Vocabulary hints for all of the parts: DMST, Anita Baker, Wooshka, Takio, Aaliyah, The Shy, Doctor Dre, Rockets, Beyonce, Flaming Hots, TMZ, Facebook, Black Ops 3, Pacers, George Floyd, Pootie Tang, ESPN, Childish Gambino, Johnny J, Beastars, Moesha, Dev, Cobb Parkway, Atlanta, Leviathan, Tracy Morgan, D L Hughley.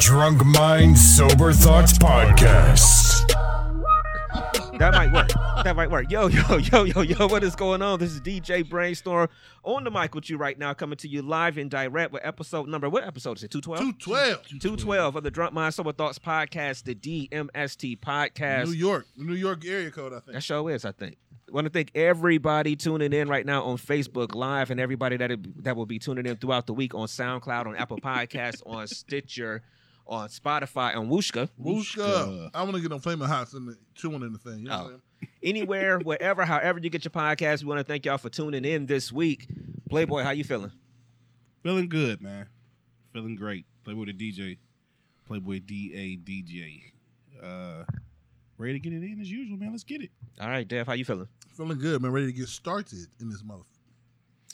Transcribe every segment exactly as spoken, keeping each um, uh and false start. Drunk Mind, Sober Thoughts Podcast. That might work. That might work. Yo, yo, yo, yo, yo, what is going on? This is D J Brainstorm on the mic with you right now, coming to you live and direct with episode number, what episode is it? two twelve? two twelve. two twelve of the Drunk Mind, Sober Thoughts Podcast, the D M S T podcast. New York. The New York area code, I think. That sure is, I think. I want to thank everybody tuning in right now on Facebook Live and everybody that, it, that will be tuning in throughout the week on SoundCloud, on Apple Podcasts, on Stitcher, on Spotify, on Wooshka. Wooshka. I want to get on Flaming Hots and chewing in the thing. You know oh. what I'm saying? Anywhere, wherever, however you get your podcast, we want to thank y'all for tuning in this week. Playboy, how you feeling? Feeling good, man. Feeling great. Playboy the D J. Playboy D A D J. Uh, ready to get it in as usual, man. Let's get it. All right, Dev, how you feeling? Feeling good, man. Ready to get started in this mother-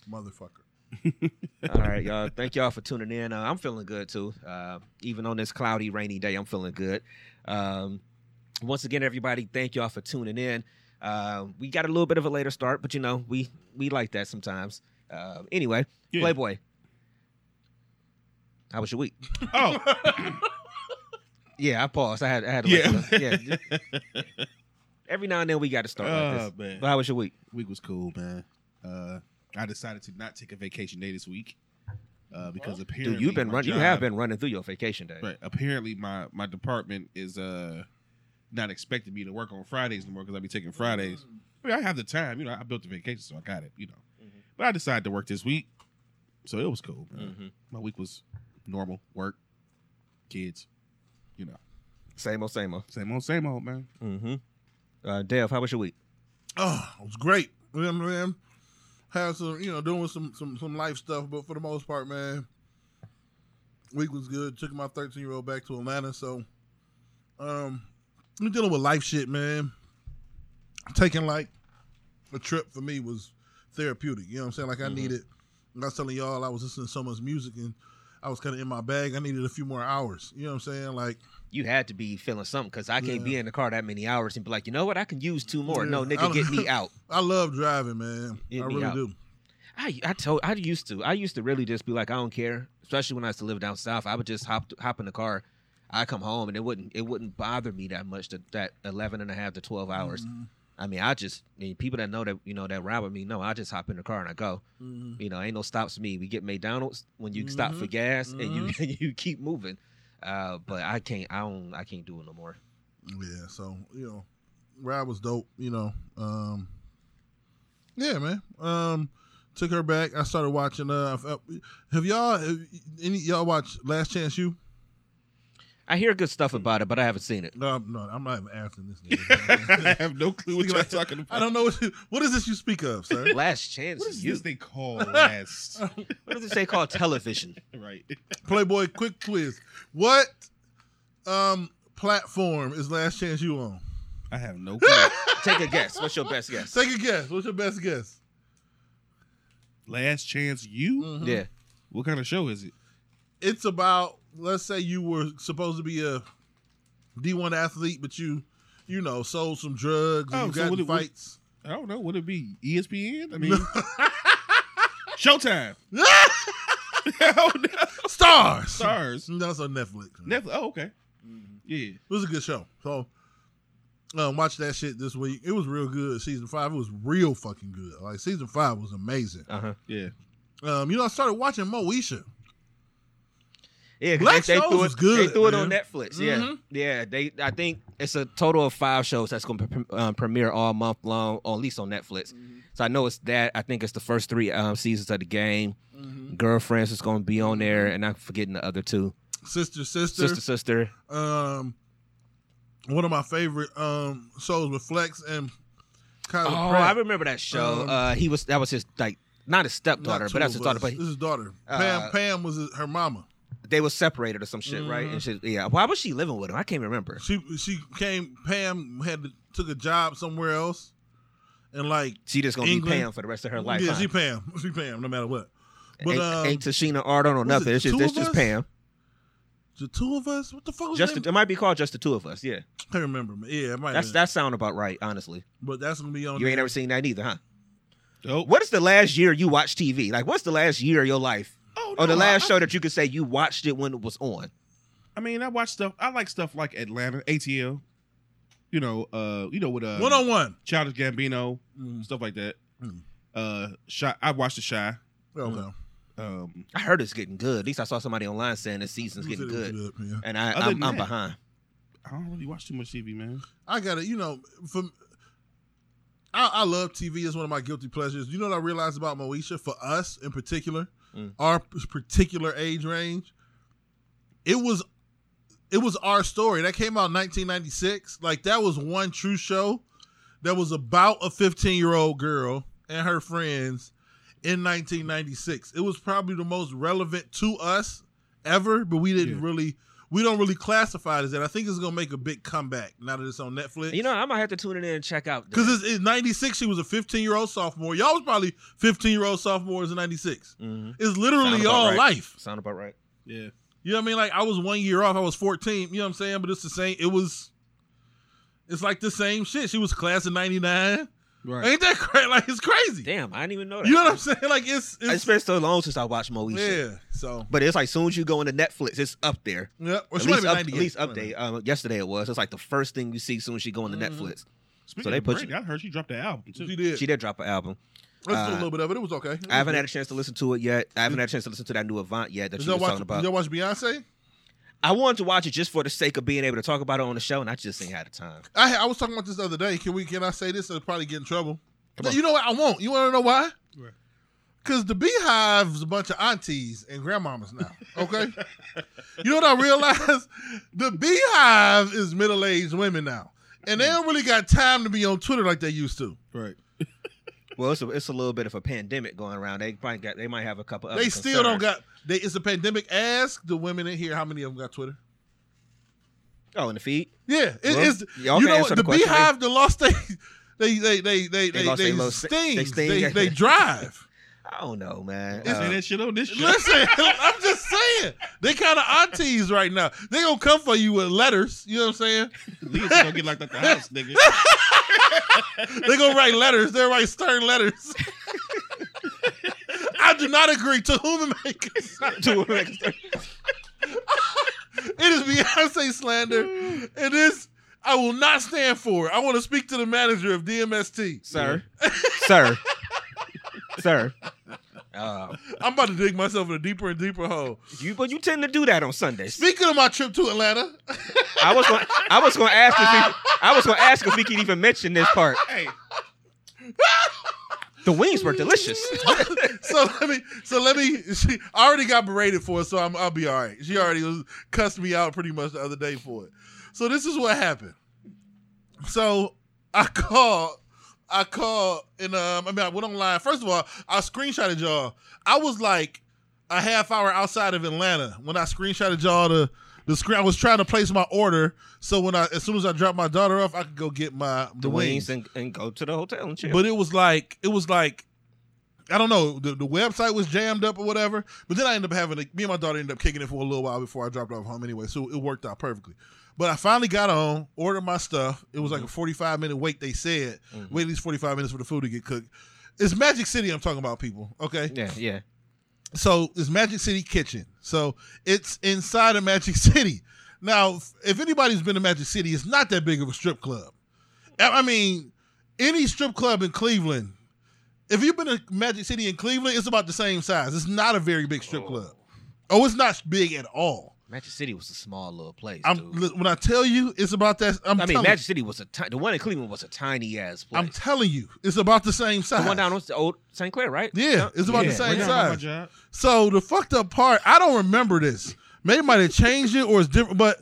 motherfucker. All right, y'all. Thank y'all for tuning in. Uh, I'm feeling good, too. Uh, even on this cloudy, rainy day, I'm feeling good. Um, once again, everybody, thank y'all for tuning in. Uh, we got a little bit of a later start, but, you know, we we like that sometimes. Uh, anyway, yeah. Playboy, how was your week? Oh. yeah, I paused. I had, I had to yeah. look. Yeah. Every now and then, we got to start oh, like this. Man. But how was your week? Week was cool, man. Uh I decided to not take a vacation day this week uh, because what? apparently Dude, you've been run- job, you have been running through your vacation day. Right. Apparently, my, my department is uh, not expecting me to work on Fridays no more because I'll be taking Fridays. I mean, I have the time. You know, I built the vacation, so I got it, you know. Mm-hmm. But I decided to work this week, so it was cool. Mm-hmm. My week was normal, work, kids, you know. Same old, same old. Same old, same old, man. Mm-hmm. Uh, Dev, how was your week? Oh, it was great. Rim, rim. Had some, you know, doing some, some some life stuff, but for the most part, man, week was good. Took my thirteen-year-old back to Atlanta, so um, I'm dealing with life shit, man. Taking, like, a trip for me was therapeutic, you know what I'm saying? Like, I mm-hmm. needed, I was telling y'all I was listening to so much music, and I was kind of in my bag. I needed a few more hours, you know what I'm saying? Like, you had to be feeling something because I can't yeah. be in the car that many hours and be like, you know what? I can use two more. Yeah. No, nigga, I, get me out. I love driving, man. Get I really out. do. I I told I used to I used to really just be like, I don't care. Especially when I used to live down south, I would just hop hop in the car. I come home and it wouldn't it wouldn't bother me that much to, that eleven and a half to twelve hours. Mm-hmm. I mean, I just I mean, people that know that you know that ride with me know I just hop in the car and I go. Mm-hmm. You know, ain't no stops for me. We get McDonald's when you mm-hmm. stop for gas mm-hmm. and you you keep moving. Uh, but I can't, I don't, I can't do it no more. Yeah. So, you know, ride was dope, you know, um, yeah, man. Um, took her back. I started watching, uh, have y'all, have any y'all watch Last Chance U? I hear good stuff about it, but I haven't seen it. No, no, I'm not even asking this. Nigga. I have no clue what you're talking about. I don't know. What, you, what is this you speak of, sir? Last Chance. What is you. this they call last? What does it say called television? Right. Playboy, quick quiz. What um, platform is Last Chance you on? I have no clue. Take a guess. What's your best guess? Take a guess. What's your best guess? Last Chance you? Mm-hmm. Yeah. What kind of show is it? It's about... Let's say you were supposed to be a D one athlete, but you, you know, sold some drugs and oh, you got so in it, fights. Would, I don't know. Would it be E S P N? I mean, Showtime. oh, no. Stars. Stars. That's on Netflix. Netflix. Oh, okay. Mm-hmm. Yeah. It was a good show. So, um, watch that shit this week. It was real good. Season five, it was real fucking good. Like, season five was amazing. Uh-huh. Yeah. Um, you know, I started watching Moesha. Yeah, because they, they threw it, good, they threw it on Netflix. Yeah, mm-hmm. yeah. They, I think it's a total of five shows that's going to um, premiere all month long, or at least on Netflix. Mm-hmm. So I know it's that. I think it's the first three um, seasons of The Game. Mm-hmm. Girlfriends is going to be on there, and I'm forgetting the other two. Sister, sister, sister, sister. Um, one of my favorite um shows with Flex and Kyler. Oh, Pratt. I remember that show. Um, uh, he was that was his like not his stepdaughter, not but that's his daughter. But his daughter, uh, Pam. Pam was his, her mama. They were separated or some shit, mm-hmm. right? And she, yeah. Why was she living with him? I can't remember. She she came. Pam had to, took a job somewhere else, and like she just gonna England. be Pam for the rest of her life. Yeah, she Pam. She Pam, no matter what. But ain't, um, ain't Tashina Arden or nothing. It it's just, it's just Pam. The two of us. What the fuck? Was just the, it might be called just the two of us. Yeah, I can't remember. Yeah, it might. That's, that sound about right, honestly. But that's gonna be on. You there. Ain't ever seen that either, huh? Nope. What is the last year you watched T V? Like, what's the last year of your life? Oh, no, or the last I, show that you could say you watched it when it was on? I mean, I watch stuff. I like stuff like Atlanta, A T L. You know, uh, you know, with uh, one on one, Childish Gambino, mm. stuff like that. Mm. Uh, Shy. I watched The Shy. Okay. Mm. Um, I heard it's getting good. At least I saw somebody online saying this season's getting good, good yeah. and I, I'm, I'm that, behind. I don't really watch too much T V, man. I gotta, you know, from I, I love T V. It's one of my guilty pleasures. You know what I realized about Moesha? For us in particular, mm. our particular age range, it was it was Our Story that came out in nineteen ninety-six. Like, that was one true show that was about a fifteen-year-old girl and her friends. In nineteen ninety-six, it was probably the most relevant to us ever, but we didn't yeah. really, we don't really classify it as that. I think it's gonna make a big comeback now that it's on Netflix. You know, I might have to tune in and check out because in ninety-six she was a fifteen-year-old sophomore. Y'all was probably fifteen-year-old sophomores in ninety-six. Mm-hmm. It's literally y'all right. life. Sound about right? Yeah. You know what I mean? Like, I was one year off. I was fourteen. You know what I'm saying? But it's the same. It was. It's like the same shit. She was class of ninety-nine. Right. Ain't that crazy? Like, it's crazy. Damn, I didn't even know that. You know what I'm saying? Like, it's, it's it's been so long since I watched Moesha. Yeah. So, but it's like soon as you go into Netflix, it's up there. Yeah. Well, at, least up, at least update. Um, yesterday it was. It's like the first thing you see soon as she go into mm-hmm. Netflix. Speaking so they put. Break, you, I heard she dropped an album too. She did. She did drop an album. I listened uh, a little bit of it. It was okay. It was I haven't good. had a chance to listen to it yet. I haven't had a chance to listen to that new Avant yet that did you was watch, talking about. Did you watch Beyonce? I wanted to watch it just for the sake of being able to talk about it on the show, and I just ain't had the time. I, I was talking about this the other day. Can we? Can I say this? I'll probably get in trouble. You know what? I won't. You want to know why? Because the Beehive's a bunch of aunties and grandmamas now, okay? You know what I realized? The Beehive is middle-aged women now, and they don't really got time to be on Twitter like they used to. Right. Well, it's a, it's a little bit of a pandemic going around. They probably got. They might have a couple. Other they still concerns. Don't got. They, it's a pandemic. Ask the women in here how many of them got Twitter. Oh, in the feed. Yeah, it, well, it's y'all you know the, the Beehive. They lost. They they they they they they, they, they, they sting. They, sting. they they drive. I don't know, man. They uh, say that shit on this show. Listen, I'm just saying they kind of aunties right now. They gonna come for you with letters. You know what I'm saying? Lee's gonna get locked up the house, nigga. They're going to write letters. They'll write stern letters. I do not agree to whom it may concern. It is Beyonce slander. It is, I will not stand for it. I want to speak to the manager of D M S T. Sir. Sir. Sir. Uh, I'm about to dig myself in a deeper and deeper hole. You, but you tend to do that on Sundays. Speaking of my trip to Atlanta, I was gonna, I was going to ask if he, I was going to ask if we could even mention this part. Hey, the wings were delicious. so let me, so let me. She I already got berated for it, so I'm, I'll be all right. She already was, cussed me out pretty much the other day for it. So this is what happened. So I called. I called and um, I mean, I went online. First of all, I screenshotted y'all. I was like a half hour outside of Atlanta when I screenshotted y'all the, the screen. I was trying to place my order so when I, as soon as I dropped my daughter off, I could go get my the, the wings, wings and, and go to the hotel and chill. But it was like, it was like, I don't know, the, the website was jammed up or whatever. But then I ended up having, like, me and my daughter ended up kicking it for a little while before I dropped off home anyway. So it worked out perfectly. But I finally got on, ordered my stuff. It was like mm-hmm. a forty-five minute wait, they said. Mm-hmm. Wait at least forty-five minutes for the food to get cooked. It's Magic City I'm talking about, people. Okay? Yeah, yeah. So it's Magic City Kitchen. So it's inside of Magic City. Now, if anybody's been to Magic City, it's not that big of a strip club. I mean, any strip club in Cleveland, if you've been to Magic City in Cleveland, it's about the same size. It's not a very big strip oh. club. Oh, it's not big at all. Magic City was a small little place, I'm, dude. When I tell you, it's about that. I'm I mean, Magic you. City was a ti- the one in Cleveland was a tiny ass place. I'm telling you, it's about the same size. The one down on old Saint Clair, right? Yeah, it's about yeah, the same size. So the fucked up part, I don't remember this. Maybe might have changed it or it's different. But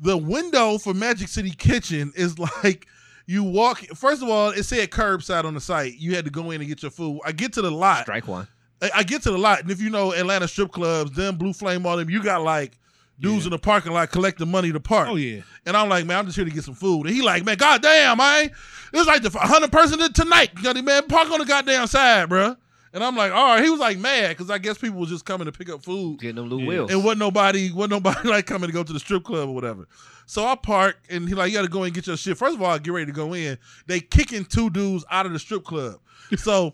the window for Magic City Kitchen is like you walk. First of all, it said curbside on the site. You had to go in and get your food. I get to the lot. Strike one. I get it a lot. And if you know Atlanta strip clubs, them Blue Flame, all them, you got like dudes yeah. in the parking lot collecting money to park. Oh, yeah. And I'm like, man, I'm just here to get some food. And he like, man, goddamn, I ain't. It's like the one hundred person tonight. You know, man, park on the goddamn side, bro. And I'm like, all right. He was like mad because I guess people was just coming to pick up food. Getting them Lou yeah. Williams. And wasn't nobody, wasn't nobody like coming to go to the strip club or whatever. So I park and he like, you got to go in and get your shit. First of all, I get ready to go in. They kicking two dudes out of the strip club. So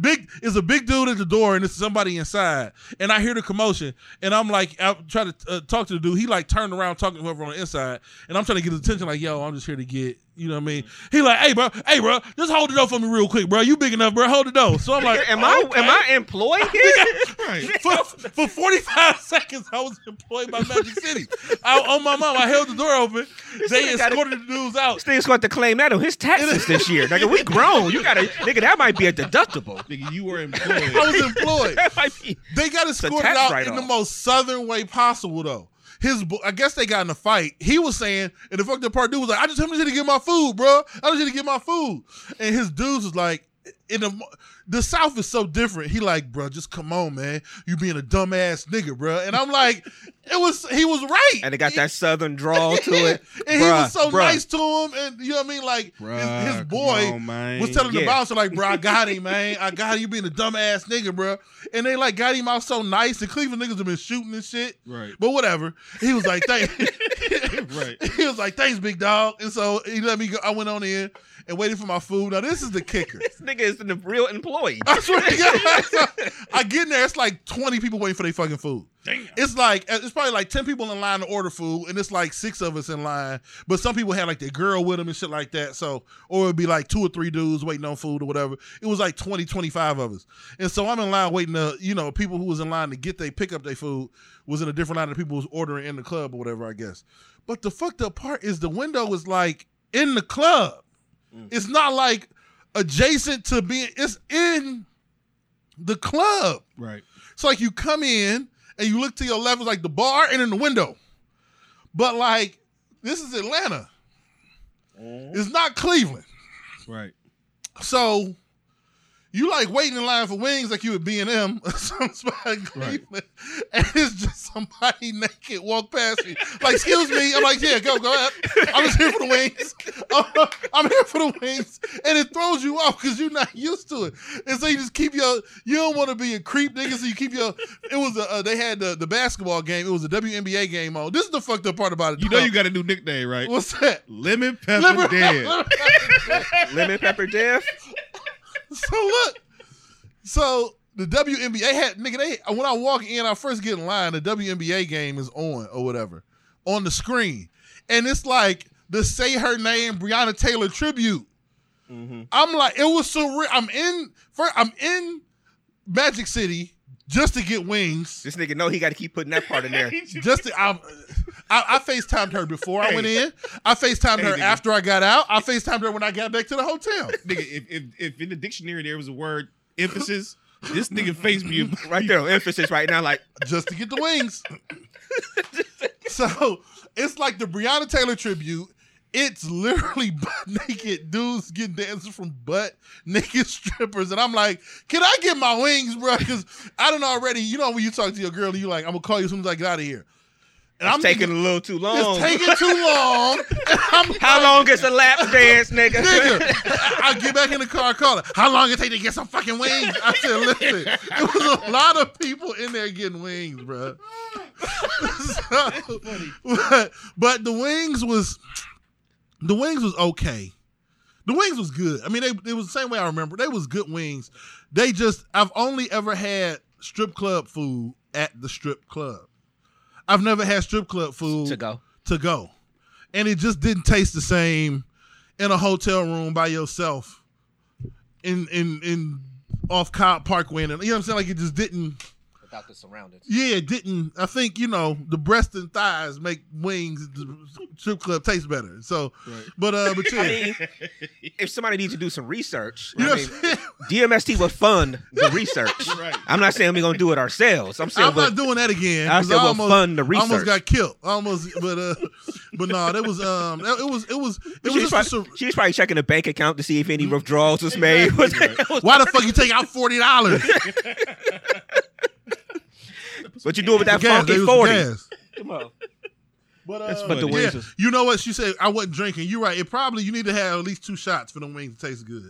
big is a big dude at the door and it's somebody inside. And I hear the commotion. And I'm like, I try to uh, talk to the dude. He like turned around talking to whoever on the inside. And I'm trying to get his attention like, yo, I'm just here to get, you know what I mean? He like, hey, bro, hey, bro, just hold the door for me real quick, bro. You big enough, bro. Hold the door. So I'm like, am okay. I am I employed here? I, for, for forty-five seconds, I was employed by Magic City. I, on my mom, I held the door open. This they escorted gotta, the dudes out. This thing's going to claim that on his taxes this year. Nigga, we grown. You got to, nigga, that might be a deductible. Nigga, you were employed. I was employed. That might be, they got escorted out write-off. In the most southern way possible, though. His, I guess they got in a fight. He was saying, and the fucked up part dude was like, I just him here to get my food, bro. I just here to get my food. And his dudes was like, in the, the South is so different. He like, bro, just come on, man. You being a dumbass nigga, bro. And I'm like, it was he was right. And it got he, that Southern drawl to it. And bruh, he was so bruh. nice to him. And you know what I mean? Like bruh, his, his boy on, was telling yeah. the bouncer, like, bro, I got him, man. I got him. You being a dumbass nigga, bro. And they like got him out so nice. The Cleveland niggas have been shooting and shit. Right. But whatever. He was like, thanks. right. He was like, thanks, big dog. And so he let me go. I went on in and waited for my food. Now this is the kicker. This nigga is the real employee. I swear to God. I get in there, it's like twenty people waiting for their fucking food. Damn. It's like it's probably like ten people in line to order food, and it's like six of us in line. But some people had like their girl with them and shit like that. So, or it'd be like two or three dudes waiting on food or whatever. It was like twenty, twenty-five of us. And so I'm in line waiting to, you know, people who was in line to get they pick up their food was in a different line than people who was ordering in the club or whatever, I guess. But the fucked up part is the window is like in the club. Mm. It's not like adjacent to being, it's in the club. Right. So like you come in and you look to your left, it's like the bar and in the window. But like, this is Atlanta. Oh. It's not Cleveland. Right. So you like waiting in line for wings like you at B and M or some spot in Cleveland. Right. And it's just somebody naked walk past me. Like, excuse me. I'm like, yeah, go, go up. I'm just here for the wings. Uh, I'm here for the wings. And it throws you off because you're not used to it. And so you just keep your, you don't want to be a creep nigga, so you keep your, it was, a, uh, they had the, the basketball game. It was a W N B A game on. This is the fucked up part about it. You know you got a new nickname, right? What's that? Lemon Pepper Lemon, Dev. Lemon Pepper Dev. So look, so the W N B A had nigga. They when I walk in, I first get in line. The W N B A game is on or whatever on the screen, and it's like the Say Her Name Breonna Taylor tribute. Mm-hmm. I'm like, it was surreal. I'm in first, I'm in Magic City just to get wings. This nigga know he got to keep putting that part in there. Just to, I'm, I, I FaceTimed her before hey. I went in. I FaceTimed hey, her nigga. after I got out. I FaceTimed her when I got back to the hotel. Nigga, if, if, if in the dictionary there was a word emphasis, this nigga faced me right there on emphasis right now, like just to get the wings. So it's like the Breonna Taylor tribute. It's literally butt naked dudes getting dances from butt naked strippers. And I'm like, can I get my wings, bro? Because I don't already, you know, when you talk to your girl, you like, I'm going to call you as soon as I get out of here. And it's I'm taking thinking, a little too long. It's taking too long. I'm How like, long is the lap dance, nigga? Nigga, I get back in the car, call her. How long it take to get some fucking wings? I said, listen, it was a lot of people in there getting wings, bro. so, but, but the wings was... The wings was okay. The wings was good. I mean, they it was the same way I remember. They was good wings. They just, I've only ever had strip club food at the strip club. I've never had strip club food to go. To go. And it just didn't taste the same in a hotel room by yourself in in in off Cobb Parkway. And, you know what I'm saying? Like, it just didn't. out the surroundings. Yeah, it didn't. I think, you know, the breasts and thighs make Wings strip club taste better. So, right. but uh, but yeah. I mean, if somebody needs to do some research, you know I mean, D M S T will fund the research. Right. I'm not saying we're gonna do it ourselves. I'm saying I'm we'll, not doing that again. I said we'll fund the research. Almost got killed. Almost, but uh, but no, that was um, it was it was it was. She's probably, she was probably checking the bank account to see if any withdrawals was made. Right. Why the fuck you take out forty dollars? What you doing with that gas, funky forty? Come on. But, uh, That's what the wings yeah. is. You know what she said? I wasn't drinking. You're right. It probably you need to have at least two shots for them wings to taste good.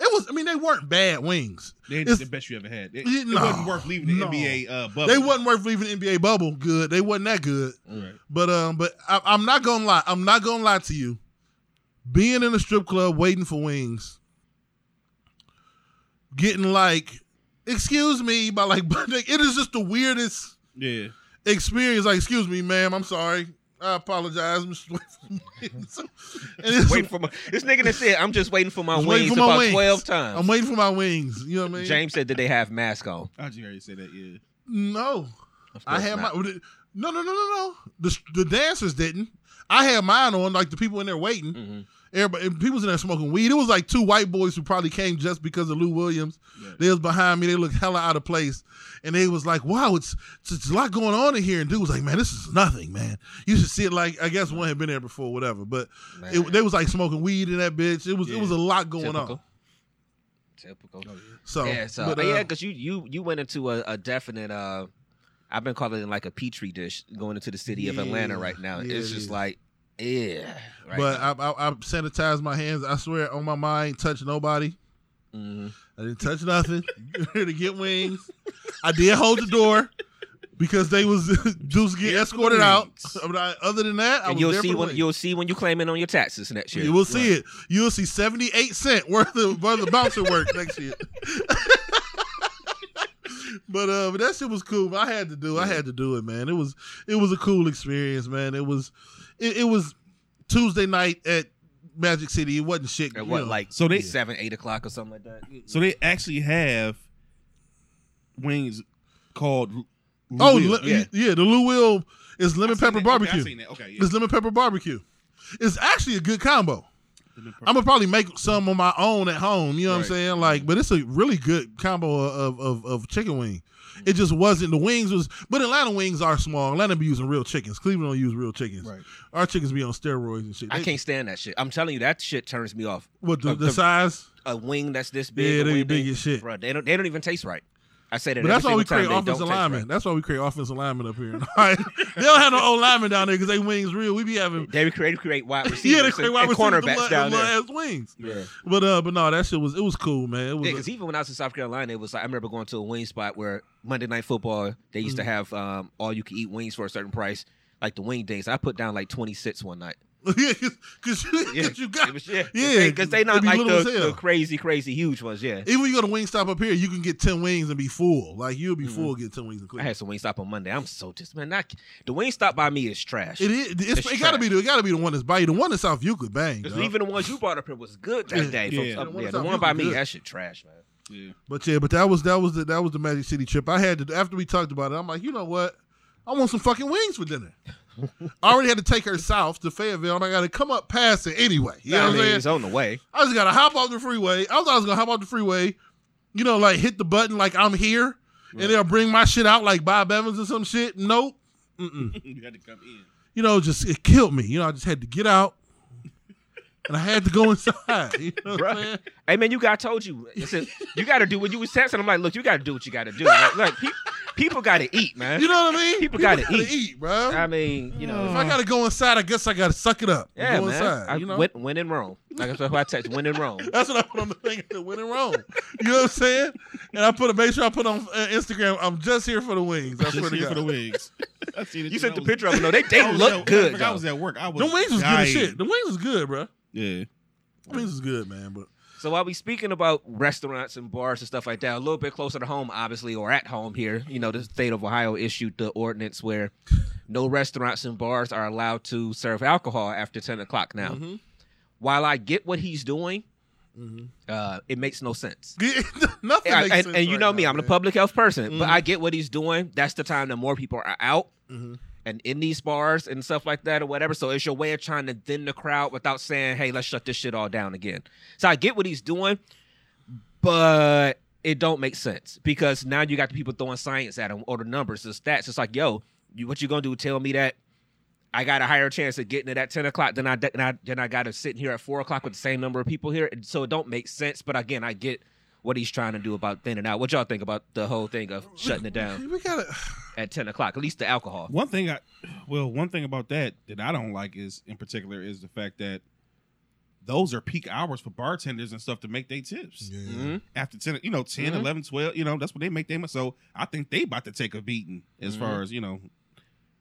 It was. I mean, they weren't bad wings. They the best you ever had. It, it, no, it wasn't worth leaving the no. N B A uh, bubble. They wasn't worth leaving the N B A bubble. Good. They wasn't that good. All right. But um, but I, I'm not gonna lie. I'm not gonna lie to you. Being in a strip club waiting for wings, getting like, excuse me, by like, it is just the weirdest. Yeah. Experience. Like, excuse me, ma'am. I'm sorry. I apologize. I'm just waiting for my so, and waiting for my, this nigga that said, I'm just waiting for my wings for my about wings. twelve times. I'm waiting for my wings. You know what I mean? James said, did they have masks on? I just heard you say that, yeah. No. I had not. my, no, no, no, no, no. The, the dancers didn't. I had mine on, like the people in there waiting. Mm-hmm. Everybody, people was in there smoking weed. It was like two white boys who probably came just because of Lou Williams. Yeah. They was behind me. They looked hella out of place. And they was like, wow, it's, it's, it's a lot going on in here. And dude was like, man, this is nothing, man. You should see it like, I guess one had been there before, whatever. But it, they was like smoking weed in that bitch. It was yeah. it was a lot going Typical. on. Typical. So, yeah, so, but, uh, yeah, because you, you, you went into a, a definite, uh, I've been calling it like a Petri dish going into the city yeah, of Atlanta right now. Yeah, it's just yeah. like. Yeah, right. But I, I, I sanitized my hands. I swear on my mind, touch nobody. Mm-hmm. I didn't touch nothing. To get wings, I did hold the door because they was dudes get escorted out. But I, other than that, I and was you'll there see for when wings. You'll see when you claim in on your taxes next year. You will see right. it. You'll see seventy eight cent worth of, worth of bouncer work next year. But uh, but that shit was cool. I had to do. Yeah. I had to do it, man. It was it was a cool experience, man. It was. It, it was Tuesday night at Magic City. It wasn't shit. It wasn't like so they, seven, eight o'clock or something like that. So they actually have wings called Lou Oh, Will. Yeah. yeah. The Lou Will is lemon I've pepper barbecue. Okay, okay, yeah. It's lemon pepper barbecue. It's actually a good combo. I'm going to probably make some on my own at home. You know right. what I'm saying? Like, but it's a really good combo of, of, of chicken wing. It just wasn't. The wings was, but Atlanta wings are small. Atlanta be using real chickens. Cleveland don't use real chickens. Right. Our chickens be on steroids and shit. They, I can't stand that shit. I'm telling you, that shit turns me off. What the, uh, the, the size? A wing that's this big. Yeah, they big as shit. Bro, they don't. They don't even taste right. I say that. But that's why we create offensive linemen. Right. That's why we create offensive linemen up here. Right? They don't have no old linemen down there because they wings real. We be having. They create create wide receivers. Yeah, they create wide receivers and cornerbacks down there. Wings. Yeah. But uh, but no, that shit was it was cool, man. Because yeah, even when I was in South Carolina, it was like I remember going to a wing spot where Monday Night Football they used mm-hmm. to have um all you can eat wings for a certain price, like the wing things. I put down like twenty sits one night. Yeah, because you, yeah. you got was, yeah, because yeah, they not like the, the crazy, crazy huge ones. Yeah, even when you go to Wingstop up here, you can get ten wings and be full. Like you'll be mm-hmm. full, get ten wings. And I had some Wingstop on Monday. I'm so just man. I, the Wingstop by me is trash. It is. It's, it's it got to be. The, it got to be the one that's by you. The one in South Euclid, bang. Even the ones you brought up here was good that day. Yeah, yeah. Up, yeah. the one by me, good. That shit trash, man. Yeah. But yeah, but that was that was the that was the Magic City trip. I had to after we talked about it. I'm like, you know what? I want some fucking wings for dinner. I already had to take her south to Fayetteville, and I got to come up past it anyway. You know I mean, what I'm saying? It's on the way. I just got to hop off the freeway. I thought I was going to hop off the freeway, you know, like hit the button like I'm here, right. and they'll bring my shit out like Bob Evans or some shit. Nope. Mm-mm. You had to come in. You know, just it killed me. You know, I just had to get out, and I had to go inside. You know what right. I'm saying? Hey, man, you got told you. Listen, you got to do what you was texting. I'm like, look, you got to do what you got to do. Like, look, people. People gotta eat, man. You know what I mean? People, People gotta, gotta eat. eat, bro. I mean, you know. If I gotta go inside, I guess I gotta suck it up. Yeah, go man. Inside, I, you know? When, when in Rome. Like that's what I text. When in Rome. That's what I put on the thing. When in Rome. You know what I'm saying? And I put a make sure I put on uh, Instagram. I'm just here for the wings. I'm just here God. for the wings. I seen it. You sent the was, picture of them. No, they they look good. Though. I was at work. I was. The wings was dying. good as shit. The wings was good, bro. Yeah. The wings was good, man. But. So while we speaking about restaurants and bars and stuff like that, a little bit closer to home, obviously, or at home here, you know, the state of Ohio issued the ordinance where no restaurants and bars are allowed to serve alcohol after ten o'clock now. Mm-hmm. While I get what he's doing, Mm-hmm. Uh, it makes no sense. Nothing I, makes and, sense. And you right know now, me, I'm man. a public health person, mm-hmm. but I get what he's doing. That's the time that more people are out mm-hmm. and in these bars and stuff like that or whatever. So it's your way of trying to thin the crowd without saying, hey, let's shut this shit all down again. So I get what he's doing, but it don't make sense because now you got the people throwing science at him or the numbers or stats. It's like, yo, you, what you going to do? Tell me that I got a higher chance of getting it at ten o'clock than I, than I, than I got to sit here at four o'clock with the same number of people here. And so it don't make sense. But again, I get what he's trying to do about thinning out. What y'all think about the whole thing of shutting it down we gotta... at ten o'clock, at least the alcohol? One thing I, well, one thing about that that I don't like is, in particular, is the fact that those are peak hours for bartenders and stuff to make their tips. Yeah. Mm-hmm. After ten, you know, ten, mm-hmm. eleven, twelve, you know, that's when they make their money. So I think they about to take a beating as mm-hmm. far as, you know,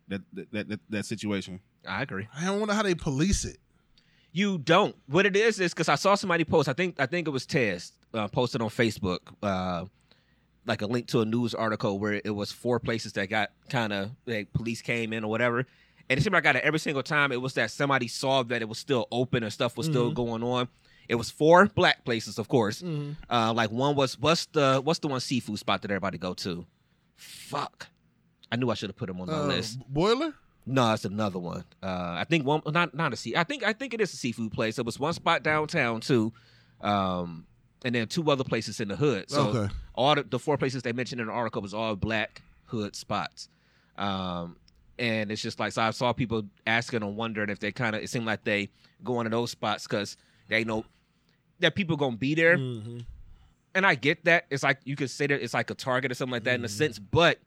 That, that that that situation. I agree. I don't know how they police it. You don't. What it is is because I saw somebody post. I think I think it was Tez uh, posted on Facebook, uh, like a link to a news article where it was four places that got kind of like police came in or whatever. And it seemed like out of every single time, it was that somebody saw that it was still open and stuff was mm-hmm. still going on. It was four black places, of course. Mm-hmm. Uh, like one was what's the what's the one seafood spot that everybody go to? Fuck. I knew I should have put him on my uh, list. Boiler? No, it's another one. Uh, I think one, not not a sea. I think I think it is a seafood place. It was one spot downtown too, um, and then two other places in the hood. So okay. all the, the four places they mentioned in the article was all black hood spots, um, and it's just like so. I saw people asking and wondering if they kind of it seemed like they going to those spots because they know that people gonna be there, mm-hmm. and I get that. It's like you could say that it's like a target or something like that mm-hmm. in a sense, but.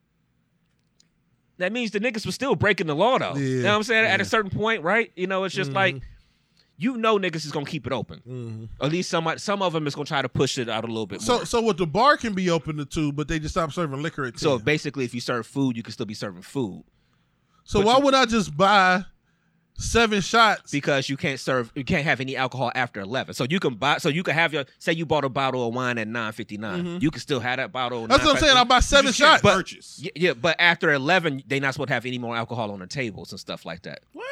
That means the niggas was still breaking the law, though. Yeah, you know what I'm saying? Yeah. At a certain point, right? You know, it's just mm-hmm. like, you know niggas is going to keep it open. Mm-hmm. At least some, some of them is going to try to push it out a little bit so, more. So what the bar can be open to two, but they just stop serving liquor at two. So basically, if you serve food, you can still be serving food. So but why you, would I just buy seven shots? Because you can't serve, you can't have any alcohol after eleven. So you can buy, so you can have your, say you bought a bottle of wine at nine fifty-nine. Mm-hmm. You can still have that bottle. That's what I'm saying. I buy seven shots. But, purchase. Yeah, but after eleven, they're not supposed to have any more alcohol on the tables and stuff like that. What?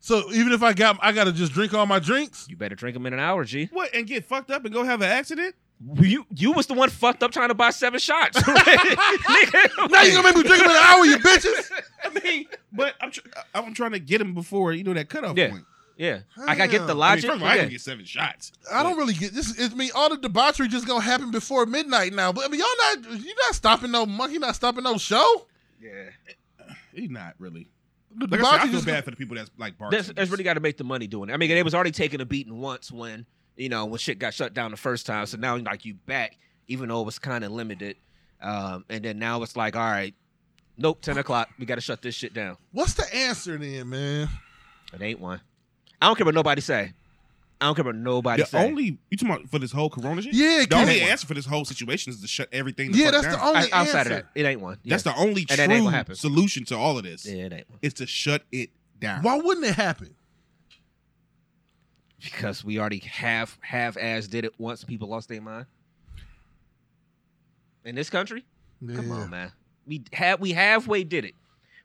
So even if I got, I got to just drink all my drinks? You better drink them in an hour, G. What, and get fucked up and go have an accident? You you was the one fucked up trying to buy seven shots. Now you gonna make me drink them in an hour, you bitches. I mean, but I'm tr- I'm trying to get them before you know that cutoff yeah. point. Yeah, Damn. I gotta get the logic. I mean, first of all, I yeah. can get seven shots. I don't really get this. It's I me. Mean, all the debauchery just gonna happen before midnight now. But I mean, y'all not you not stopping no monkey, not stopping no show. Yeah, he's not really. The like debauchery I, said, I feel just bad gonna, for the people that's like bartenders. That's, that's really got to make the money doing it. I mean, they was already taking a beating once when. You know, when shit got shut down the first time. So now, like, you back, even though it was kind of limited. Um, and then now it's like, all right, nope, ten o'clock. We got to shut this shit down. What's the answer then, man? It ain't one. I don't care what nobody say. I don't care what nobody the say. The only, you talking about for this whole corona shit? Yeah. The only answer for this whole situation is to shut everything the yeah, fuck down. Yeah, that's the only I, outside answer. Outside of that, it ain't one. Yeah. That's the only true solution to all of this. Yeah, it ain't one. It's to shut it down. Why wouldn't it happen? Because we already half half ass did it once, people lost their mind. In this country, yeah. Come on, man. We have we halfway did it.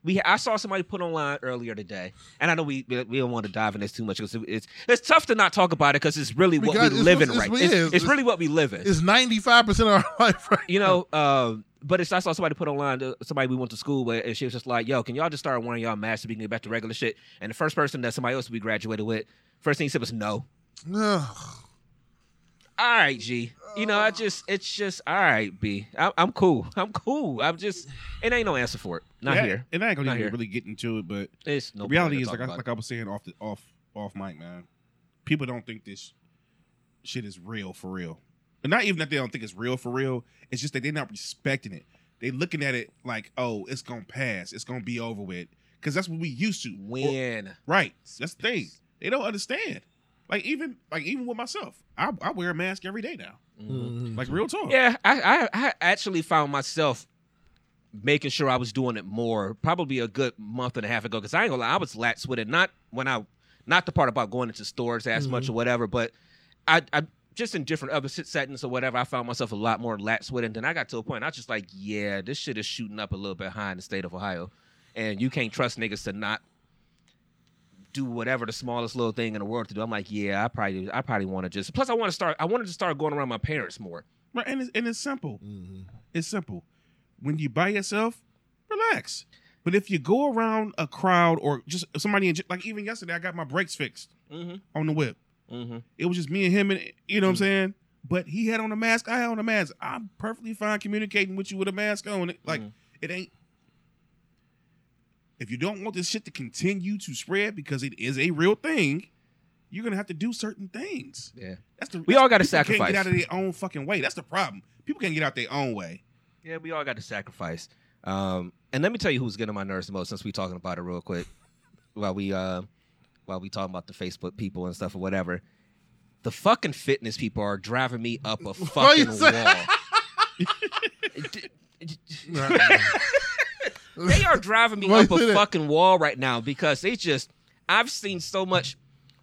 We I saw somebody put online earlier today, and I know we we don't want to dive in this too much because it's it's tough to not talk about it because it's really what we live in right. It's really what we live in. It's ninety-five percent of our life right now. You know, uh, but it's I saw somebody put online uh, somebody we went to school with, and she was just like, "Yo, can y'all just start wearing y'all masks so we can get back to regular shit?" And the first person that somebody else we graduated with. First thing he said was no. No. All right, G. You know, I just, it's just, all right, B. I, I'm cool. I'm cool. I'm just, it ain't no answer for it. Not yeah, here. And I ain't gonna even really get into it, but it's no the reality is, like I, like I was saying off the off off mic, man. People don't think this shit is real for real, and not even that they don't think it's real for real. It's just that they're not respecting it. They looking at it like, oh, it's gonna pass. It's gonna be over with, because that's what we used to. When or, right, that's the thing. They don't understand. Like even like even with myself, I, I wear a mask every day now. Mm-hmm. Like real talk. Yeah, I, I I actually found myself making sure I was doing it more probably a good month and a half ago because I ain't gonna lie, I was lax with it. Not when I not the part about going into stores as mm-hmm. much or whatever, but I, I just in different other settings or whatever, I found myself a lot more lax with it. And then I got to a point I was just like, yeah, this shit is shooting up a little bit high in the state of Ohio, and you can't trust niggas to not. do whatever the smallest little thing in the world to do. I'm like, yeah, I probably, I probably want to just. Plus, I want to start. I wanted to start going around my parents more. Right, and it's, and it's simple. Mm-hmm. It's simple. When you by yourself, relax. But if you go around a crowd or just somebody, in, like even yesterday, I got my brakes fixed mm-hmm. on the whip. Mm-hmm. It was just me and him, and you know mm-hmm. what I'm saying. But he had on a mask. I had on a mask. I'm perfectly fine communicating with you with a mask on. Like mm-hmm. it ain't. If you don't want this shit to continue to spread because it is a real thing, you're gonna have to do certain things. Yeah, that's the. We that's, all got to sacrifice. Can't get out of their own fucking way. That's the problem. People can't get out their own way. Yeah, we all got to sacrifice. Um, and let me tell you who's getting on my nerves the most, since we're talking about it real quick, while we uh, while we talking about the Facebook people and stuff or whatever. The fucking fitness people are driving me up a fucking wall. They are driving me up a fucking wall right now because they just, I've seen so much,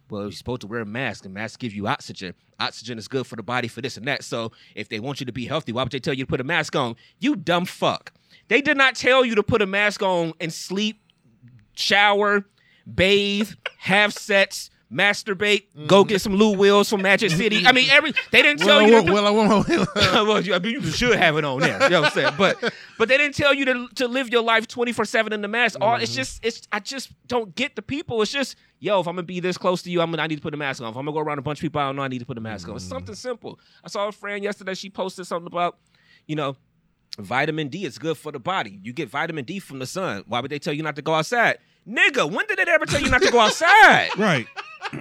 well, you're supposed to wear a mask and masks give you oxygen. Oxygen is good for the body for this and that. So if they want you to be healthy, why would they tell you to put a mask on? You dumb fuck. They did not tell you to put a mask on and sleep, shower, bathe, have sex. Masturbate, mm. go get some Lou Williams from Magic City. I mean, every they didn't tell well, you. To, well, well, well, well. well you, I mean, you should have it on there. You know what I'm saying? But but they didn't tell you to to live your life twenty-four seven in the mask. All mm-hmm. it's just it's I just don't get the people. It's just yo, if I'm gonna be this close to you, I'm gonna I need to put a mask on. If I'm gonna go around a bunch of people, I don't know. I need to put a mask mm. on. It's something simple. I saw a friend yesterday. She posted something about, you know, vitamin D. It's good for the body. You get vitamin D from the sun. Why would they tell you not to go outside? Nigga, when did it ever tell you not to go outside? Right.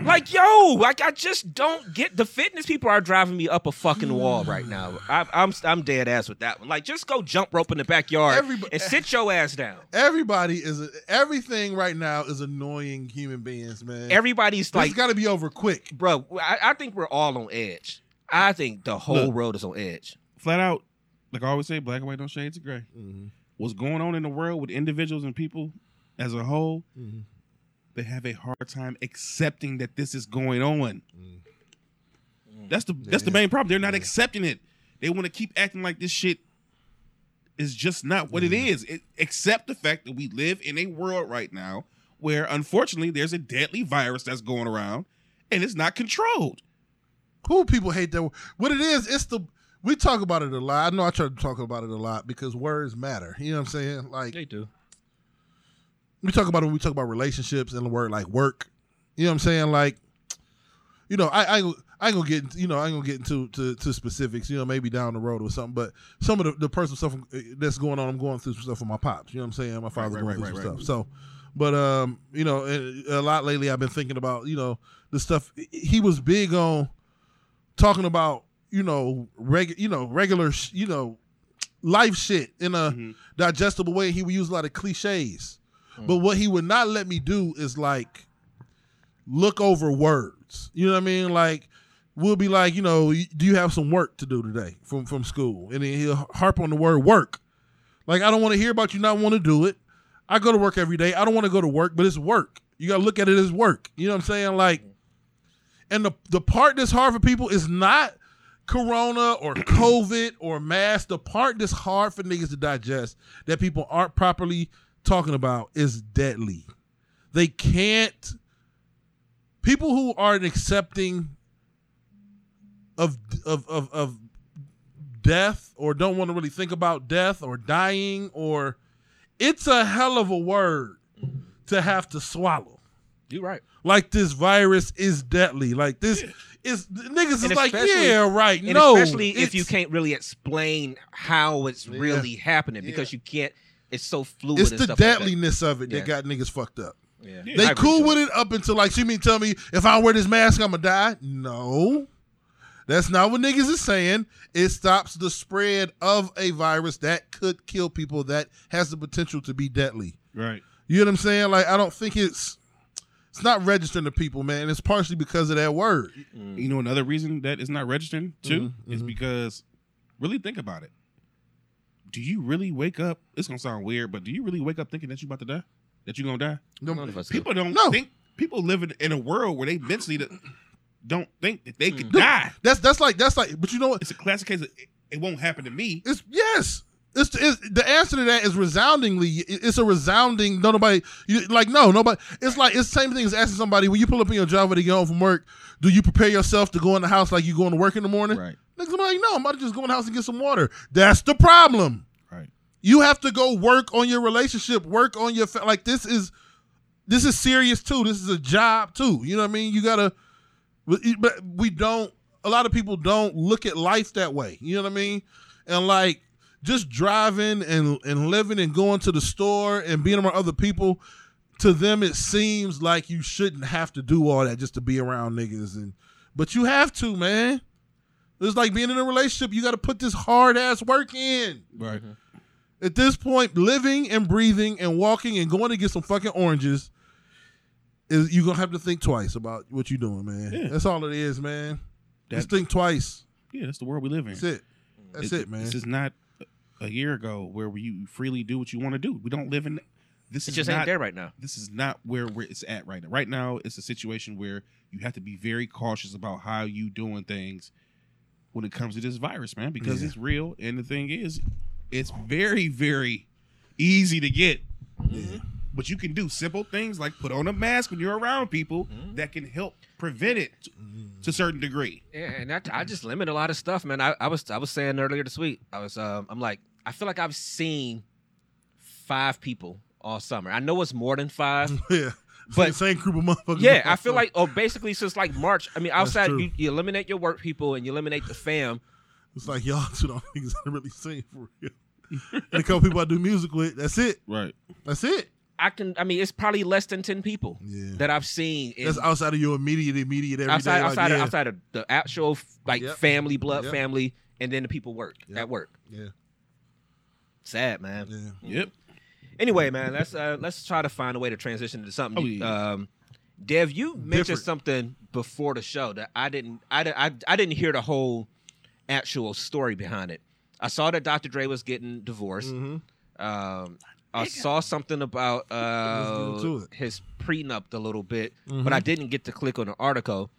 Like, yo, like I just don't get the fitness people are driving me up a fucking wall right now. I, I'm I'm dead ass with that one. Like, just go jump rope in the backyard everybody, and sit your ass down. Everybody is a, everything right now is annoying human beings, man. Everybody's this like, it's got to be over quick, bro. I, I think we're all on edge. I think the whole Look, world is on edge. Flat out, like I always say, black and white don't shade to gray. Mm-hmm. What's going on in the world with individuals and people as a whole? Mm-hmm. They have a hard time accepting that this is going on. Mm. That's the yeah. that's the main problem. They're not yeah. accepting it. They want to keep acting like this shit is just not what mm. it is. It, except the fact that we live in a world right now where, unfortunately, there's a deadly virus that's going around and it's not controlled. Cool people hate that. What it is, it's the we talk about it a lot. I know I try to talk about it a lot because words matter. You know what I'm saying? Like they do. We talk about it when we talk about relationships and the word like work. You know what I'm saying? Like, you know, I I, I ain't gonna get you know I ain't gonna get into to, to specifics. You know, maybe down the road or something. But some of the, the personal stuff that's going on, I'm going through some stuff with my pops. You know what I'm saying? My father's right, right, going through right, some right. stuff. So, but um, you know, a lot lately I've been thinking about you know the stuff he was big on talking about. You know, reg you know regular you know life shit in a mm-hmm. digestible way. He would use a lot of cliches. But what he would not let me do is like look over words. You know what I mean? Like we'll be like, you know, do you have some work to do today from, from school? And then he'll harp on the word work. Like I don't want to hear about you not want to do it. I go to work every day. I don't want to go to work, but it's work. You got to look at it as work. You know what I'm saying? Like, and the, the part that's hard for people is not Corona or COVID or mask. The part that's hard for niggas to digest that people aren't properly talking about is deadly. They can't. People who aren't accepting of of of, of death or don't want to really think about death or dying or it's a hell of a word to have to swallow. You're right. Like this virus is deadly. Like this. Yeah. Is niggas and is like yeah right and no especially if you can't really explain how it's yeah. really happening because yeah. you can't. It's so fluid. It's and the stuff deadliness like that. Of it yeah. that got niggas fucked up. Yeah. They I cool with so. It up until like, you mean tell me if I wear this mask, I'm gonna die? No. That's not what niggas is saying. It stops the spread of a virus that could kill people that has the potential to be deadly. Right. You know what I'm saying? Like, I don't think it's it's not registering to people, man. It's partially because of that word. Mm. You know, another reason that it's not registering too mm-hmm. is mm-hmm. because really think about it. Do you really wake up? It's gonna sound weird, but do you really wake up thinking that you about to die? That you gonna die? No, none of us people do. Don't no. think. People live in, in a world where they mentally don't think that they mm. could no. die. That's that's like that's like. But you know what? It's a classic case of it, it won't happen to me. It's yes. It's, it's, the answer to that is resoundingly. It's a resounding. No, nobody. You, like no, nobody. It's like it's the same thing as asking somebody when you pull up in your job when they get home from work. Do you prepare yourself to go in the house like you going to work in the morning? Right. Like, I'm like, no, I'm about to just go in the house and get some water. That's the problem. Right. You have to go work on your relationship. Work on your fa- like. This is this is serious too. This is a job too. You know what I mean? You gotta. But we don't. A lot of people don't look at life that way. You know what I mean? And like. Just driving and, and living and going to the store and being around other people, to them it seems like you shouldn't have to do all that just to be around niggas. And but you have to, man. It's like being in a relationship. You got to put this hard ass work in. Right. At this point, living and breathing and walking and going to get some fucking oranges is you're gonna have to think twice about what you're doing, man. Yeah. That's all it is, man. That, just think twice. Yeah, that's the world we live in. That's it. That's it, it man. This is not. A year ago, where you freely do what you want to do. We don't live in this. It is just not, ain't there right now. This is not where we're, it's at right now. Right now, it's a situation where you have to be very cautious about how you doing things when it comes to this virus, man, because yeah. it's real. And the thing is, it's very, very easy to get. Yeah. But you can do simple things like put on a mask when you're around people mm-hmm. that can help prevent it to, to a certain degree. Yeah, and that, I just limit a lot of stuff, man. I, I was I was saying earlier this week, I was um, I'm like. I feel like I've seen five people all summer. I know it's more than five. Yeah. But the same group of motherfuckers. Yeah, I feel like, oh, basically since like March, I mean, outside you, you eliminate your work people and you eliminate the fam. It's like y'all two don't things I really sing for real. And a couple people I do music with, that's it. Right. That's it. I can. I mean, it's probably less than ten people yeah. that I've seen. In, that's outside of your immediate, immediate everyday. Outside, like, outside, yeah. of, outside of the actual like yep. family, blood yep. family, and then the people work yep. at work. Yeah. Sad, man. Yeah. Yep. Anyway, man, let's uh, let's try to find a way to transition into something. Oh, yeah. um, Dev, you mentioned Different. something before the show that I didn't, I, I, I didn't hear the whole actual story behind it. I saw that Doctor Dre was getting divorced. Mm-hmm. Um, I saw something about uh, his prenup a little bit, mm-hmm. but I didn't get to click on the article.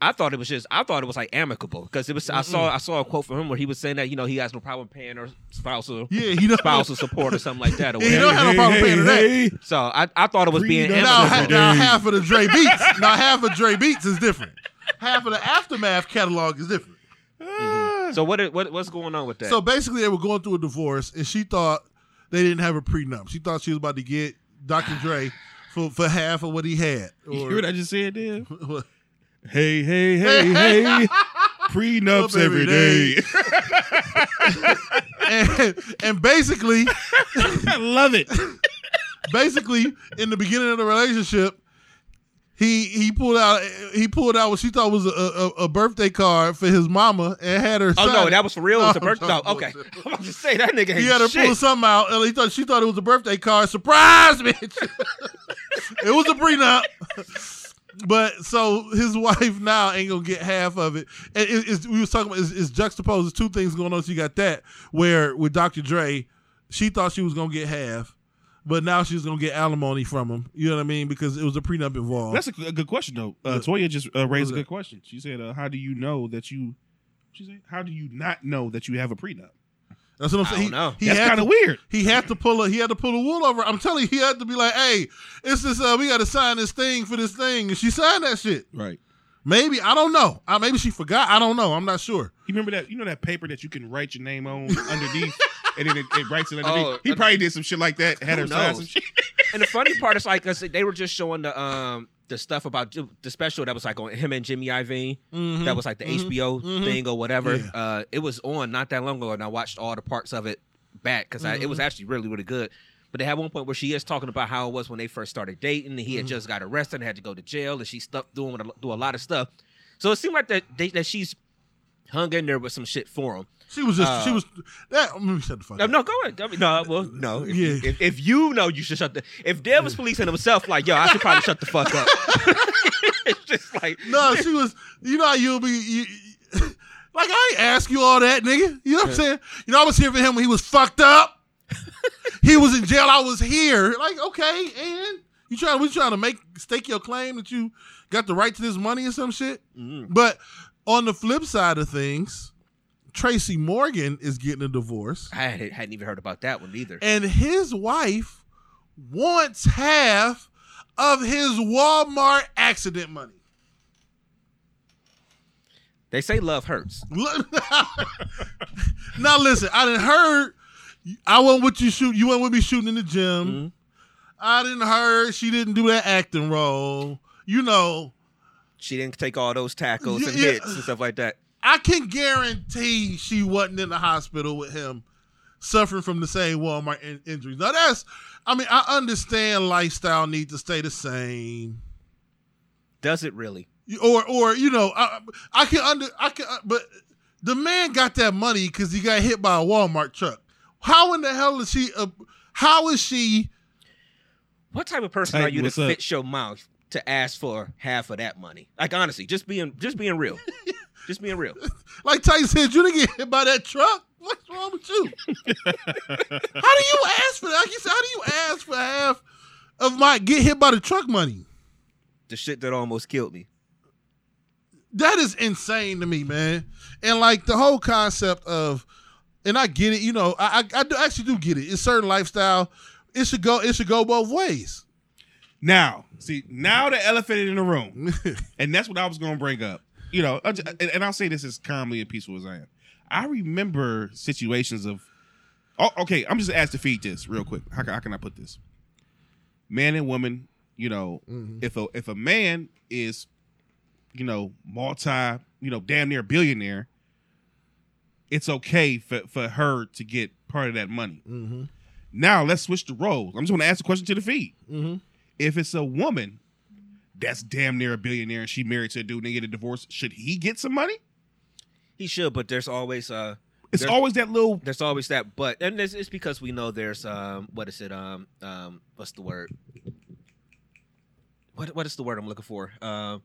I thought it was just. I thought it was like amicable because it was. Mm-mm. I saw. I saw a quote from him where he was saying that you know he has no problem paying her spousal, yeah, he spousal support or something like that. Or yeah, he don't have no problem paying her that. So I, I thought it was being amicable. Now, now half of the Dre Beats. Now half of Dre Beats is different. Half of the Aftermath catalog is different. Mm-hmm. So what, what what's going on with that? So basically, they were going through a divorce, and she thought they didn't have a prenup. She thought she was about to get Doctor Dre for, for half of what he had. Or, you hear what I just said, Dev? Hey, hey, hey, hey, prenups every, every day. day. and, and basically, I love it. Basically, in the beginning of the relationship, he he pulled out he pulled out what she thought was a, a, a birthday card for his mama and had her. Oh son. No, that was for real. It was a birthday. No, okay, I'm about to say that nigga. He had her shit. Pull something out, and he thought she thought it was a birthday card. Surprise, bitch! It was a prenup. But so his wife now ain't gonna get half of it. And it, it's, we was talking about it's, it's juxtaposed. Two things going on. So you got that where with Doctor Dre, she thought she was gonna get half, but now she's gonna get alimony from him. You know what I mean? Because it was a prenup involved. That's a, a good question though. Uh, Toya just uh, raised a good question. She said, uh, "How do you know that you?" She said, "How do you not know that you have a prenup?" That's what I'm saying. I don't he, know. He That's kind of weird. He had to pull a he had to pull a wool over. I'm telling you, he had to be like, "Hey, it's this. Uh, we got to sign this thing for this thing," and she signed that shit. Right? Maybe I don't know. I, maybe she forgot. I don't know. I'm not sure. You remember that? You know that paper that you can write your name on underneath, and then it, it writes it underneath. Oh, he probably did some shit like that. Had her sign some shit. And the funny part is, like, they were just showing the um the stuff about the special that was like on him and Jimmy Iovine. Mm-hmm. That was like the mm-hmm. H B O mm-hmm. thing or whatever. Yeah. Uh, it was on not that long ago, and I watched all the parts of it back because mm-hmm. it was actually really, really good. But they had one point where she is talking about how it was when they first started dating, and he mm-hmm. had just got arrested and had to go to jail, and she stuck doing do a lot of stuff. So it seemed like that they, that she's hung in there with some shit for him. She was just, uh, she was, that, let me shut the fuck up. No, go ahead. I mean, no, well, no. If, yeah. if, if you know you should shut the, if Dev was policing himself, like, yo, I should probably shut the fuck up. It's just like. No, she was, you know how you'll be, you, like, I ain't ask you all that, nigga. You know what I'm saying? You know, I was here for him when he was fucked up. He was in jail. I was here. Like, okay, and you trying, we trying to make, stake your claim that you got the right to this money or some shit. Mm-hmm. But on the flip side of things, Tracy Morgan is getting a divorce. I hadn't even heard about that one either. And his wife wants half of his Walmart accident money. They say love hurts. Now listen, I done heard I went with you shoot. You went with me shooting in the gym. Mm-hmm. I didn't heard she didn't do that acting role. You know, she didn't take all those tackles yeah, and hits yeah. and stuff like that. I can guarantee she wasn't in the hospital with him, suffering from the same Walmart in- injuries. Now that's, I mean, I understand lifestyle needs to stay the same. Does it really? Or, or you know, I, I can under, I can, but the man got that money because he got hit by a Walmart truck. How in the hell is she? Uh, how is she? What type of person hey, are you to up? fit your mouth to ask for half of that money? Like honestly, just being, just being real. Just being real. Like Tyson said, you didn't get hit by that truck. What's wrong with you? How do you ask for that? Like you said, how do you ask for half of my get hit by the truck money? The shit that almost killed me. That is insane to me, man. And like the whole concept of, and I get it, you know, I I, I do, actually do get it. It's certain lifestyle. It should go, it should go both ways. Now, see, now the elephant in the room. And that's what I was going to bring up. You know, and I'll say this as calmly and peaceful as I am. I remember situations of, oh, okay, I'm just asked to feed this real quick. How can, how can I put this? Man and woman, you know, mm-hmm. if a if a man is, you know, multi, you know, damn near billionaire, it's okay for, for her to get part of that money. Mm-hmm. Now let's switch the roles. I'm just going to ask the question to the feed. Mm-hmm. If it's a woman that's damn near a billionaire and she married to a dude and they get a divorce, should he get some money? He should, but there's always uh it's there's, always that little there's always that but and it's, it's because we know there's um what is it um um what's the word what what is the word I'm looking for um uh,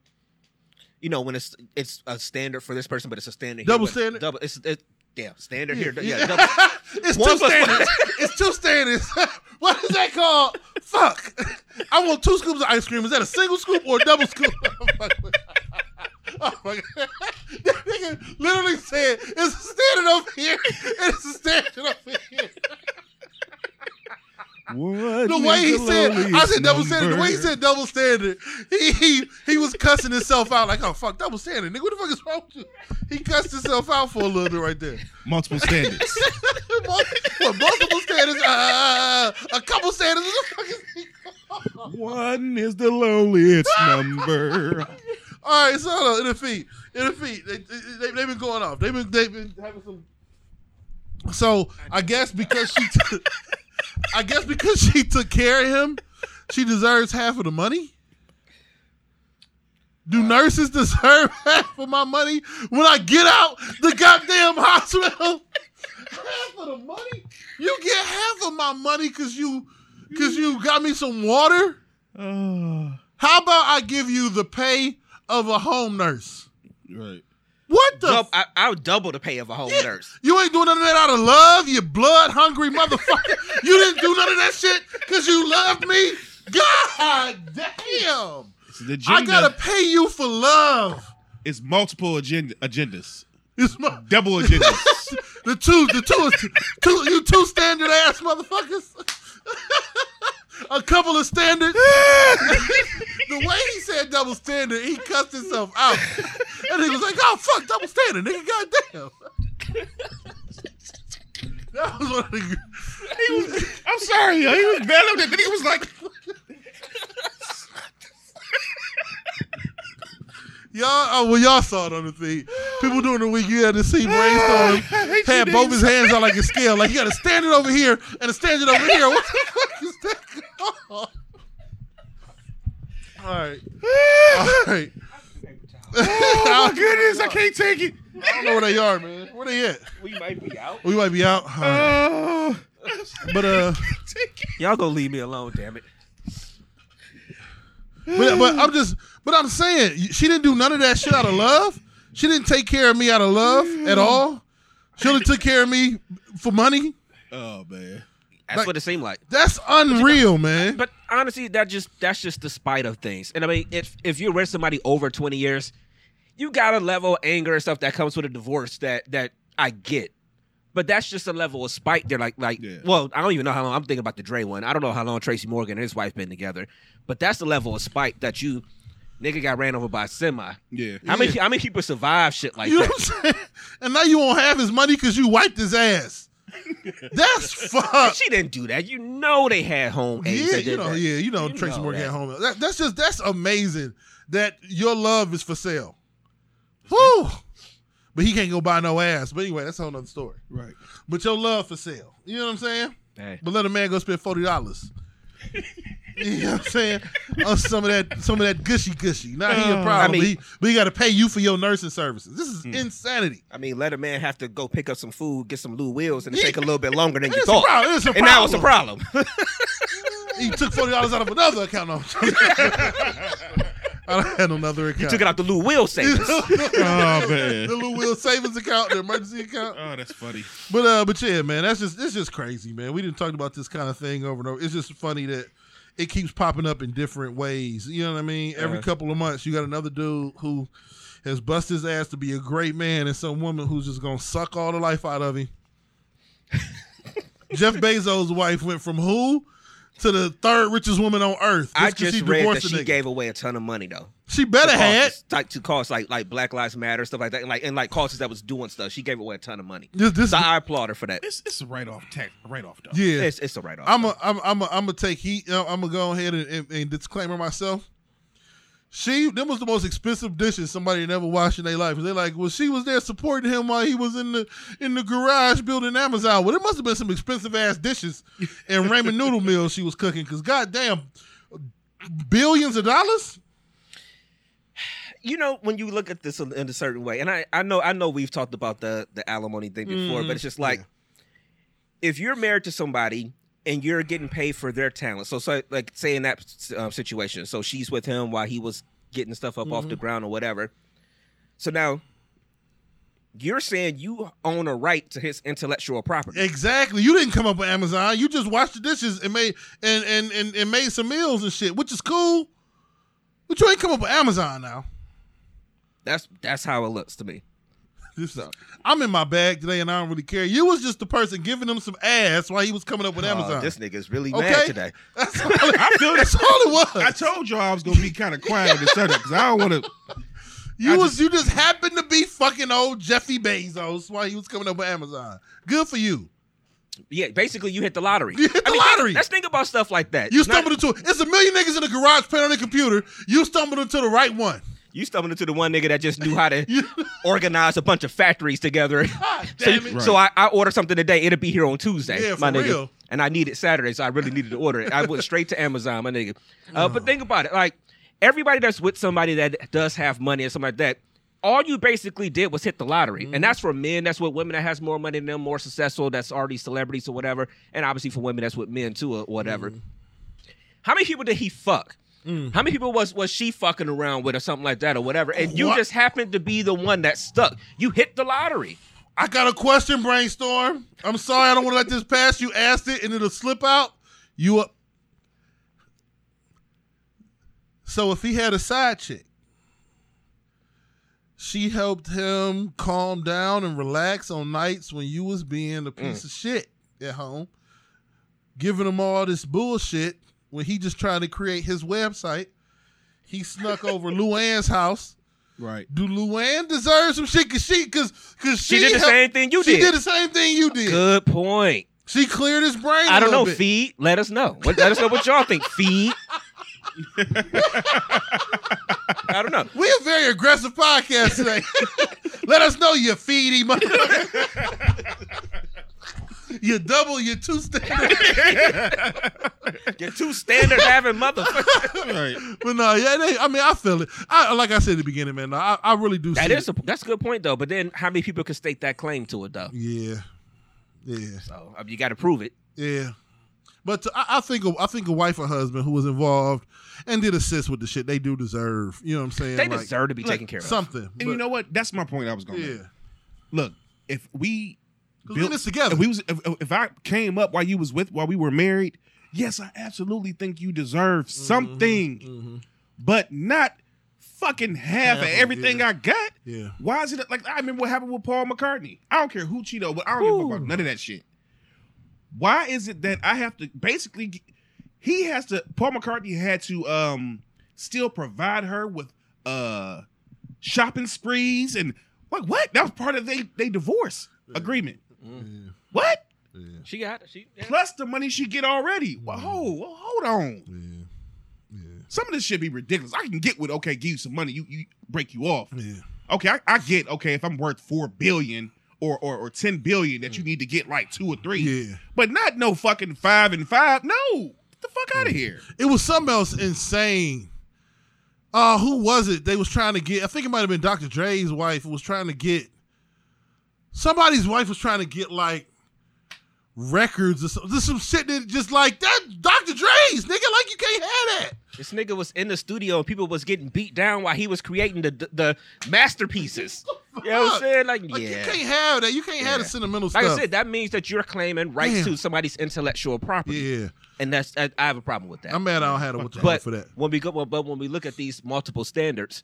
you know when it's it's a standard for this person but it's a standard double here, standard double it's it, yeah standard yeah. here yeah, yeah double. It's two standards. It's two standards. What is that called? Fuck. I want two scoops of ice cream. Is that a single scoop or a double scoop? Oh my God. That nigga literally said, it's a standard over here. It's a standard over here. What the way he said, I said double standard. The way he said double standard, he he he was cussing himself out like, oh fuck, double standard, nigga. What the fuck is wrong with you? He cussed himself out for a little bit right there. Multiple standards. multiple, multiple standards. Uh, a couple standards. One is the loneliest number. All right, so hold on. In the feed, in the feed, they they they've been going off. They've been they've been having some. So I guess because she. T- I guess because she took care of him, she deserves half of the money. Do uh, nurses deserve half of my money when I get out the goddamn hospital? Half of the money? You get half of my money because you, because you got me some water? Uh, How about I give you the pay of a home nurse? Right. What the? Dub- f- I would double the pay of a whole yeah. nurse. You ain't doing none of that out of love, you blood hungry motherfucker. You didn't do none of that shit because you loved me. God damn! It's an agenda. I gotta pay you for love. It's multiple agenda- agendas. It's mu- double agendas. the two, the two, is two, two, you two standard ass motherfuckers. A couple of standards. The way he said double standard, he cussed himself out. And he was like, oh, fuck, double standard, nigga, goddamn. That was one of the... He was, I'm sorry, yo. He was bad at that. Then he was like... Y'all, oh, well, y'all saw it on the thing. People doing the week, you had to see Brainstorm had both his hands out like a scale. Like, you got to stand it over here and a stand it over here. What the fuck is that called? All right. All right. Oh, my goodness. I can't take it. I don't know where they are, man. Where they at? We might be out. We might be out. Right. Uh, but, uh, y'all go leave me alone, damn it. But, but I'm just, but I'm saying, she didn't do none of that shit out of love. She didn't take care of me out of love at all. She only took care of me for money. Oh, man. That's like, what it seemed like. That's unreal, but, man. But honestly, that just that's just the spite of things. And I mean, if if you're with somebody over twenty years, you got a level of anger and stuff that comes with a divorce that that I get. But that's just a level of spite. They're like, like, yeah. well, I don't even know how long. I'm thinking about the Dre one. I don't know how long Tracy Morgan and his wife been together. But that's the level of spite that you, nigga got ran over by a semi. Yeah. How many, yeah. how many people survive shit like you that? You know what I'm saying? And now you won't have his money because you wiped his ass. That's fucked. She didn't do that. You know they had home aides. Yeah, you know, that. yeah, you know you Tracy know Morgan that. had home that, That's just, that's amazing that your love is for sale. Whew. But he can't go buy no ass. But anyway, that's a whole nother story. Right. But your love for sale. You know what I'm saying? Hey. But let a man go spend forty dollars. You know what I'm saying? On some of that some of that gushy gushy. Not he a problem, I mean, but he, but he got to pay you for your nursing services. This is mm. insanity. I mean, let a man have to go pick up some food, get some Lou Williams, and it yeah. take a little bit longer than you thought. It's a problem. And now it's a problem. He took forty dollars out of another account. I had another account. You took it out the Lou Will savings. Oh, man. The Lou Will savings account, the emergency account. Oh, that's funny. But uh, but yeah, man, that's just it's just crazy, man. We didn't talk about this kind of thing over and over. It's just funny that it keeps popping up in different ways. You know what I mean? Every uh-huh. couple of months, you got another dude who has busted his ass to be a great man and some woman who's just going to suck all the life out of him. Jeff Bezos' wife went from who? To the third richest woman on earth. Just I just she read that she nigga. gave away a ton of money though. She better to had like to cause like like Black Lives Matter stuff like that, and like and like causes that was doing stuff. She gave away a ton of money. This, this so is, I applaud her for that. It's it's a write off tax, write off though. Yeah, it's, it's a write off. I'm a, I'm I'm a, I'm gonna take heat. I'm gonna go ahead and, and, and disclaimer myself. She them was the most expensive dishes somebody never washed in their life. They're like, well, she was there supporting him while he was in the in the garage building Amazon. Well, there must have been some expensive ass dishes and ramen noodle meals she was cooking because goddamn, billions of dollars. You know, when you look at this in a certain way, and I, I know I know we've talked about the the alimony thing before, mm, but it's just like yeah. if you're married to somebody. And you're getting paid for their talent. So, so like, say in that uh, situation, so she's with him while he was getting stuff up mm-hmm. off the ground or whatever. So now, you're saying you own a right to his intellectual property. Exactly. You didn't come up with Amazon. You just washed the dishes and made and and, and and made some meals and shit, which is cool. But you ain't come up with Amazon now. That's that's how it looks to me. I'm in my bag today and I don't really care. You was just the person giving him some ass while he was coming up with oh, Amazon. This nigga's really okay? mad today. That's all, it, I feel that's all it was. I told y'all I was going to be kind of quiet with this subject because I don't want to. You I was just, you just happened to be fucking old Jeffy Bezos while he was coming up with Amazon. Good for you. Yeah, basically you hit the lottery. You hit the I mean, lottery. Let's think about stuff like that. You stumbled Not, into it. It's a million niggas in the garage playing on the computer. You stumbled into the right one. You stumbled into the one nigga that just knew how to you, organize a bunch of factories together. God, so damn it. Right. so I, I order something today. It'll be here on Tuesday, yeah, my nigga. Real. And I need it Saturday, so I really needed to order it. I went straight to Amazon, my nigga. Uh, oh. But think about it. Like, everybody that's with somebody that does have money and something like that, all you basically did was hit the lottery. Mm-hmm. And that's for men. That's with women that has more money than them, more successful, that's already celebrities or whatever. And obviously for women, that's with men, too, or whatever. Mm-hmm. How many people did he fuck? Mm. How many people was, was she fucking around with or something like that or whatever? And what? You just happened to be the one that stuck. You hit the lottery. I got a question, Brainstorm. I'm sorry. I don't want to let this pass. You asked it and it'll slip out. You up. So if he had a side chick, she helped him calm down and relax on nights when you was being a piece mm. of shit at home, giving him all this bullshit. When he just tried to create his website, he snuck over Luann's house. Right. Do Luann deserve some shit? Because she, cause, cause she, she did the helped, same thing you she did. She did the same thing you did. Good point. She cleared his brain I a don't know, bit. Feed. Let us know. Let us know what y'all think, feed. I don't know. We're a very aggressive podcast today. Let us know, you feedy motherfucker. You double, you two standard. You're two standard having motherfuckers. Right. But no, yeah, they, I mean, I feel it. I, like I said at the beginning, man, I, I really do that see is it. A, that's a good point, though. But then how many people can state that claim to it, though? Yeah. Yeah. So I mean, you got to prove it. Yeah. But to, I, I think I think a wife or husband who was involved and did assist with the shit, they do deserve, you know what I'm saying? They like, deserve to be like, taken care of. Something. And but, you know what? That's my point I was going to yeah. make. Look, if we... built this together. If, we was, if, if I came up while you was with, while we were married, yes, I absolutely think you deserve something, mm-hmm, mm-hmm. but not fucking half, half of everything yeah. I got. Yeah. Why is it like I remember what happened with Paul McCartney? I don't care who Cheeto, but I don't Ooh. give a fuck about none of that shit. Why is it that I have to basically? He has to. Paul McCartney had to um, still provide her with uh, shopping sprees and like what? That was part of they they divorce yeah. agreement. Mm-hmm. What? Yeah. She got she yeah. plus the money she get already. Well, mm-hmm. hold, well, hold on. Yeah. Some of this shit be ridiculous. I can get with, okay, give you some money, you, you break you off. Yeah. Okay, I, I get, okay, if I'm worth four billion dollars or, or or ten billion dollars that mm. you need to get like two or three. Yeah. But not no fucking five and five. No. Get the fuck out of here. It was something else insane. Uh, who was it? They was trying to get, I think it might have been Doctor Dre's wife was trying to get, somebody's wife was trying to get like records or something. There's some shit that just like, that Doctor Dre's, nigga, like you can't have that. This nigga was in the studio and people was getting beat down while he was creating the the, the masterpieces. You know what I'm saying? Like, like yeah. you can't have that. You can't yeah. have the sentimental stuff. Like I said, that means that you're claiming rights Damn. to somebody's intellectual property. Yeah. And that's I, I have a problem with that. I'm mad I don't have a what to do for that. When we go, but when we look at these multiple standards,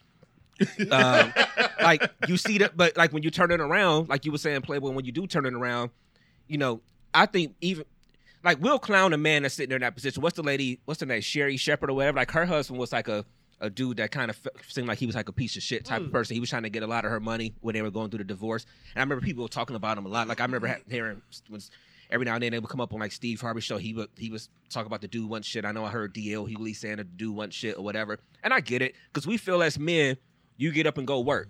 um, like you see that, but like when you turn it around, like you were saying, Playboy, when you do turn it around, you know, I think even like, we'll clown a man that's sitting there in that position. What's the lady, what's the name, Sherry Shepherd or whatever? Like, her husband was like a, a dude that kind of seemed like he was like a piece of shit type mm. of person. He was trying to get a lot of her money when they were going through the divorce. And I remember people were talking about him a lot. Like, I remember hearing when, every now and then they would come up on, like, Steve Harvey's show. He would he was talking about the dude want shit. I know I heard D L Hughley saying the dude want shit or whatever. And I get it, because we feel as men, you get up and go work.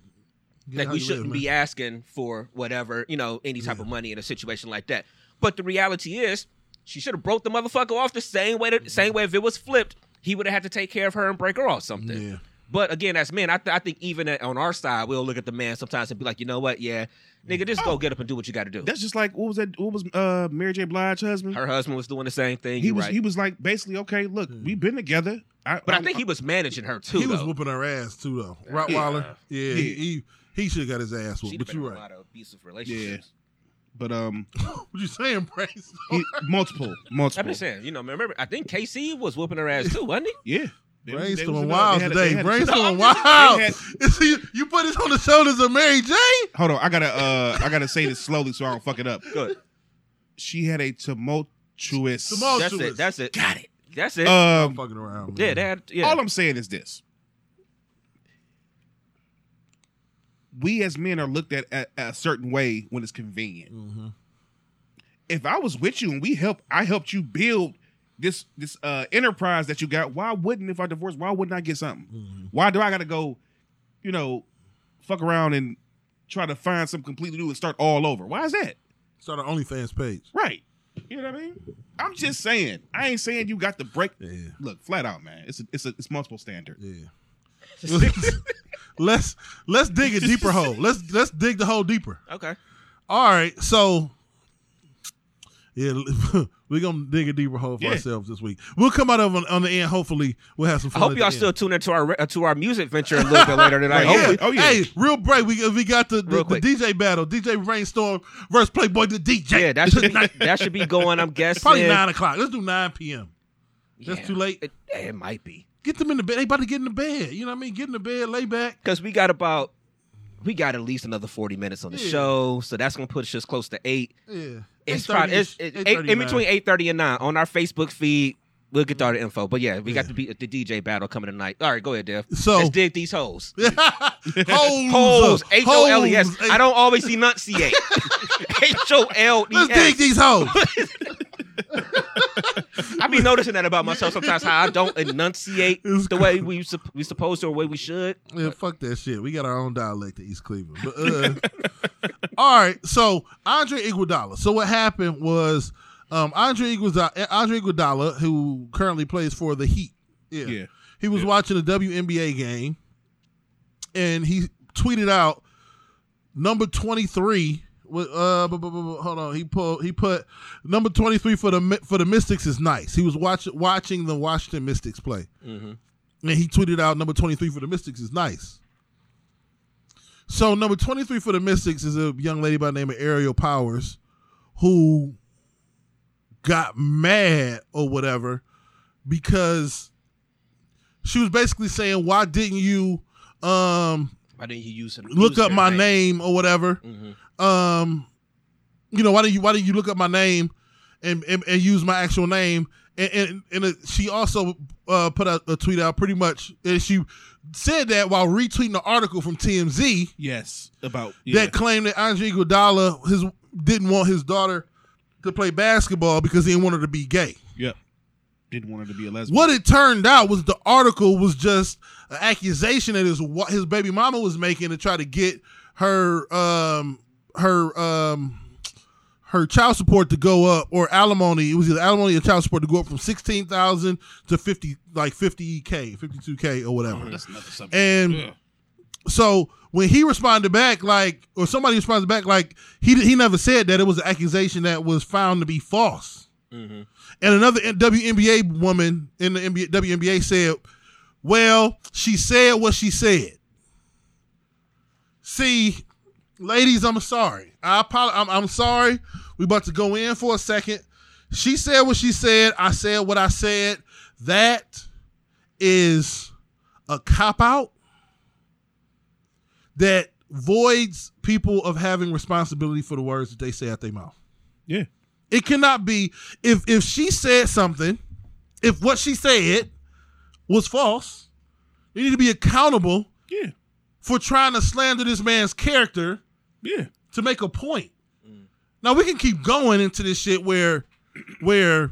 Get like, we shouldn't live, be asking for whatever, you know, any type yeah. of money in a situation like that. But the reality is, she should have broke the motherfucker off the same way. The same way if it was flipped, he would have had to take care of her and break her off something. Yeah. But again, as men, I, th- I think even at, on our side, we'll look at the man sometimes and be like, you know what, yeah, nigga, just oh, go get up and do what you got to do. That's just like what was that? What was uh, Mary J. Blige's husband? Her husband was doing the same thing. He was right. he was like basically, okay, look, mm. we've been together. I, but I, I think I, he was managing her too. He though. was whooping her ass too though. Rottweiler, yeah, yeah, yeah. he he should have got his ass whooped. She'd but you're right. A lot of abusive relationships. Yeah. But um, what you saying, Brace? multiple, multiple. I'm just saying, you know, remember? I think K C was whooping her ass too, wasn't he? Yeah, Brainstorm wild today. Brainstorm wild. You put this on the shoulders of Mary J. Hold on, I gotta, uh, I gotta say this slowly so I don't fuck it up. Good. She had a tumultuous. Tumultuous. That's it. That's it. Got it. That's it. Um, I'm fucking around. Man. Yeah, that. Yeah. All I'm saying is this. We as men are looked at a, a certain way when it's convenient. Mm-hmm. If I was with you and we helped, I helped you build this this uh, enterprise that you got. Why wouldn't, if I divorced, why wouldn't I get something? Mm-hmm. Why do I got to go, you know, fuck around and try to find something completely new and start all over? Why is that? Start an OnlyFans page, right? You know what I mean? I'm just saying. I ain't saying you got to break. Yeah. Look, flat out, man. It's a, it's a, it's multiple standard. Yeah. Let's let's dig a deeper hole. Let's let's dig the hole deeper. Okay. All right. So yeah, we're gonna dig a deeper hole for yeah. ourselves this week. We'll come out of on, on the end. Hopefully, we'll have some fun. I hope y'all still end. tune into our uh, to our music venture a little bit later tonight. yeah. Oh yeah. Hey, real break. We we got the, the, the D J battle. D J Brainstorm versus Playboy the D J. Yeah, that should that should be going. I'm guessing probably nine o'clock. Let's do nine p.m. Yeah, that's too late. It, it might be. Get them in the bed. They about to get in the bed. You know what I mean? Get in the bed, lay back. Because we got about, we got at least another forty minutes on the yeah. show. So that's going to push us close to eight. Yeah. It's probably it's, it's eight, in between eight thirty and nine. On our Facebook feed, we'll get all the info. But yeah, we yeah. got the, the D J battle coming tonight. All right, go ahead, Dev. So, let's dig these holes. holes. Holes. H O L E S. I don't always enunciate. H O L E S. Let's dig these holes. I be noticing that about myself sometimes, how I don't enunciate the cool. way we su- we supposed to or the way we should. Yeah, but. Fuck that shit. We got our own dialect in East Cleveland. But, uh, all right, so Andre Iguodala. So what happened was um, Andre Iguodala, Andre Iguodala, who currently plays for the Heat. Yeah, yeah. He was yeah. watching a W N B A game, and he tweeted out number twenty-three. Uh, but, but, but, hold on. He put he put number twenty-three for the for the Mystics is nice. He was watch, watching the Washington Mystics play, mm-hmm. and he tweeted out number twenty-three for the Mystics is nice. So number twenty-three for the Mystics is a young lady by the name of Ariel Powers, who got mad or whatever because she was basically saying, "Why didn't you? Um, why didn't you use it? Look up my name, name or whatever. Mm-hmm. Um, you know, why do you why do you look up my name and and, and use my actual name? And and, and it, she also uh, put a, a tweet out pretty much, and she said that while retweeting the article from T M Z. Yes, about yeah. that claimed that Andre Iguodala his didn't want his daughter to play basketball because he didn't want her to be gay. Yep. Didn't want her to be a lesbian. What it turned out was the article was just an accusation that his his baby mama was making to try to get her um her um her child support to go up, or alimony. It was either alimony or child support to go up from sixteen thousand to fifty like fifty k, fifty two k, or whatever. Oh, that's another subject. And yeah. so when he responded back, like, or somebody responded back, like he he never said that. It was an accusation that was found to be false. Mm-hmm. And another W N B A woman in the N B A, W N B A said, well, she said what she said. See, ladies, I'm sorry. I apologize. I'm, I'm sorry. We're about to go in for a second. She said what she said. I said what I said. That is a cop-out that voids people of having responsibility for the words that they say out their mouth. Yeah. It cannot be, if if she said something, if what she said was false, you need to be accountable yeah. for trying to slander this man's character yeah. to make a point. Mm. Now, we can keep going into this shit where, where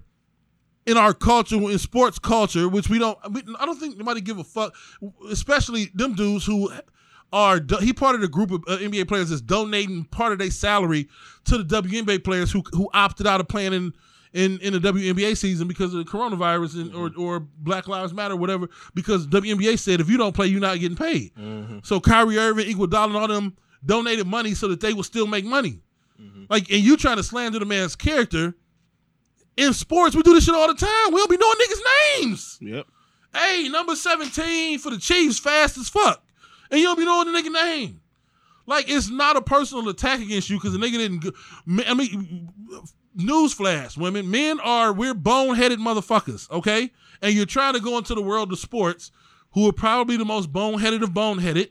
in our culture, in sports culture, which we don't, I don't think nobody give a fuck, especially them dudes who are, he part of the group of N B A players that's donating part of their salary to the W N B A players who who opted out of playing in, in, in the W N B A season because of the coronavirus and mm-hmm. or, or Black Lives Matter or whatever, because W N B A said if you don't play, you're not getting paid. Mm-hmm. So Kyrie Irving, Iguodala, and all them donated money so that they would still make money. Mm-hmm. Like, and you trying to slander the man's character. In sports, we do this shit all the time. We don't be knowing niggas' names. Yep. Hey, number seventeen for the Chiefs, fast as fuck. And you don't be knowing the nigga name. Like, it's not a personal attack against you because the nigga didn't. Go, I mean, newsflash, women. Men are, we're boneheaded motherfuckers, okay? And you're trying to go into the world of sports, who are probably the most boneheaded of boneheaded.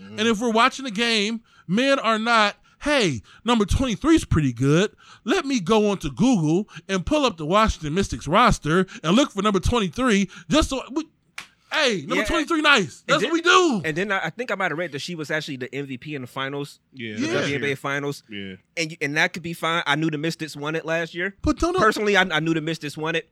Mm-hmm. And if we're watching a game, men are not, hey, number twenty-three is pretty good. Let me go onto Google and pull up the Washington Mystics roster and look for number twenty-three just so. We, Hey, number yeah, twenty-three, nice. That's then, what we do. And then I, I think I might have read that she was actually the M V P in the finals. Yeah. The yeah. W N B A finals. Yeah. And and that could be fine. I knew the Mystics won it last year. But don't Personally, I, I knew the Mystics won it.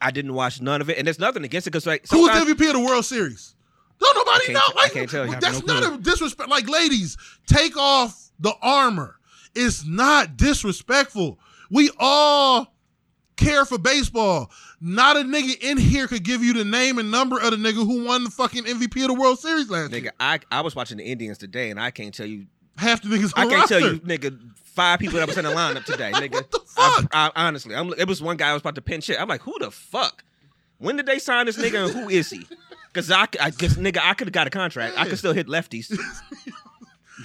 I didn't watch none of it. And there's nothing against it. Because like, who's the M V P of the World Series? Don't nobody know. Like, I can't tell you. That's no not a disrespect. Like, ladies, take off the armor. It's not disrespectful. We all care for baseball. Not a nigga in here could give you the name and number of the nigga who won the fucking M V P of the World Series last nigga, year. Nigga, I, I was watching the Indians today, and I can't tell you half the niggas. I can't roster. tell you, nigga, five people that was in the lineup today, nigga. What the fuck? I, I, honestly, I'm, it was one guy I was about to pin shit. I'm like, who the fuck? When did they sign this nigga, and who is he? Because I, I guess, nigga, I could have got a contract. Yeah. I could still hit lefties.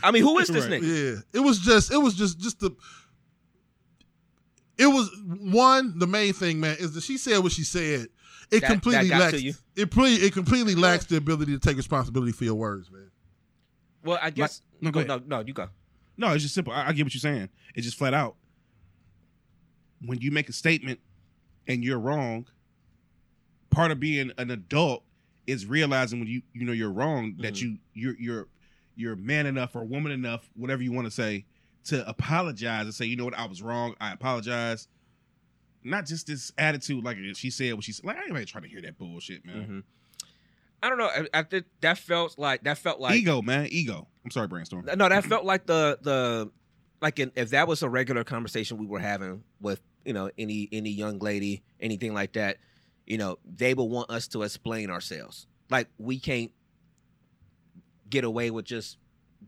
I mean, who is this right. nigga? Yeah, it was just, it was just, just the. It was, one, the main thing, man, is that she said what she said. It that, completely that lacks you. It, pre- it completely lacks the ability to take responsibility for your words, man. Well, I guess. Like, no, go, no, no, you go. No, it's just simple. I, I get what you're saying. It's just flat out. When you make a statement and you're wrong, part of being an adult is realizing when you you know you're wrong, mm-hmm. that you you're you're you're man enough or woman enough, whatever you want to say, to apologize and say, you know what, I was wrong. I apologize. Not just this attitude, like she said what she said. Like, I ain't trying to hear that bullshit, man. Mm-hmm. I don't know. I, I think that felt like that felt like ego, man. Ego. I'm sorry, Brainstorm. No, that felt like the the like in, if that was a regular conversation we were having with you know any any young lady, anything like that. You know, they would want us to explain ourselves. Like we can't get away with just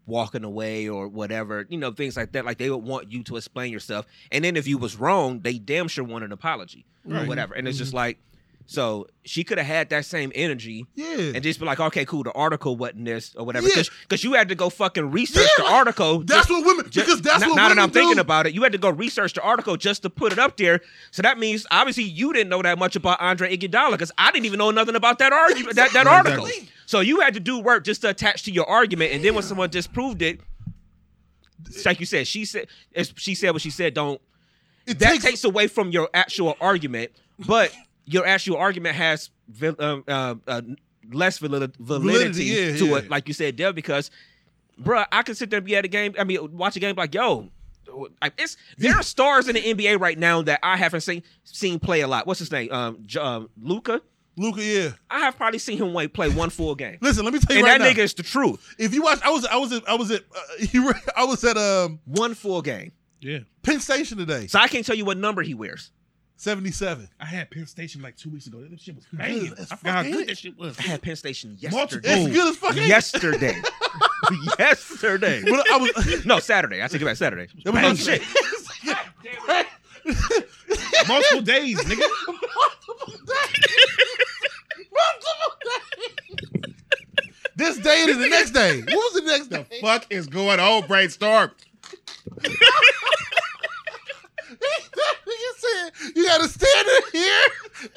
walking away or whatever, you know, things like that. Like they would want you to explain yourself, and then if you was wrong, they damn sure want an apology right. or whatever. And it's mm-hmm. just like So she could have had that same energy yeah. and just be like, okay, cool, the article wasn't this or whatever. Because yeah. you had to go fucking research yeah, the article. That's just, what women, just, because that's n- what now women Now that I'm do. thinking about it, you had to go research the article just to put it up there. So that means, obviously, you didn't know that much about Andre Iguodala because I didn't even know nothing about that, argue, that, that article. Exactly. So you had to do work just to attach to your argument. And then when someone disproved it, it's like you said, she said, she said what she said, don't. It that takes, takes away from your actual argument, but... your actual argument has uh, uh, uh, less valid- validity, validity yeah, to yeah. it, like you said, Dev, because, bro, I can sit there and be at a game, I mean, watch a game like, yo, like it's there are stars in the N B A right now that I haven't seen seen play a lot. What's his name? Um, um, Luka? Luka, yeah. I have probably seen him play one full game. Listen, let me tell you and right now. And that nigga is the truth. If you watch, I was I was at, I was at, uh, he re- I was at um, one full game. Yeah. Penn Station today. So I can't tell you what number he wears. seventy-seven. I had Penn Station like two weeks ago. That shit was banging. I forgot how good that shit was. I had Penn Station yesterday. It's good as fuck. Yesterday. yesterday. Well, I was, no, Saturday. I take it back. Saturday. It was no shit. Multiple days, nigga. Multiple days. Multiple days. This day and the next day. What was the next day? The fuck is going on, Brainstorm? Said, you gotta stand in here.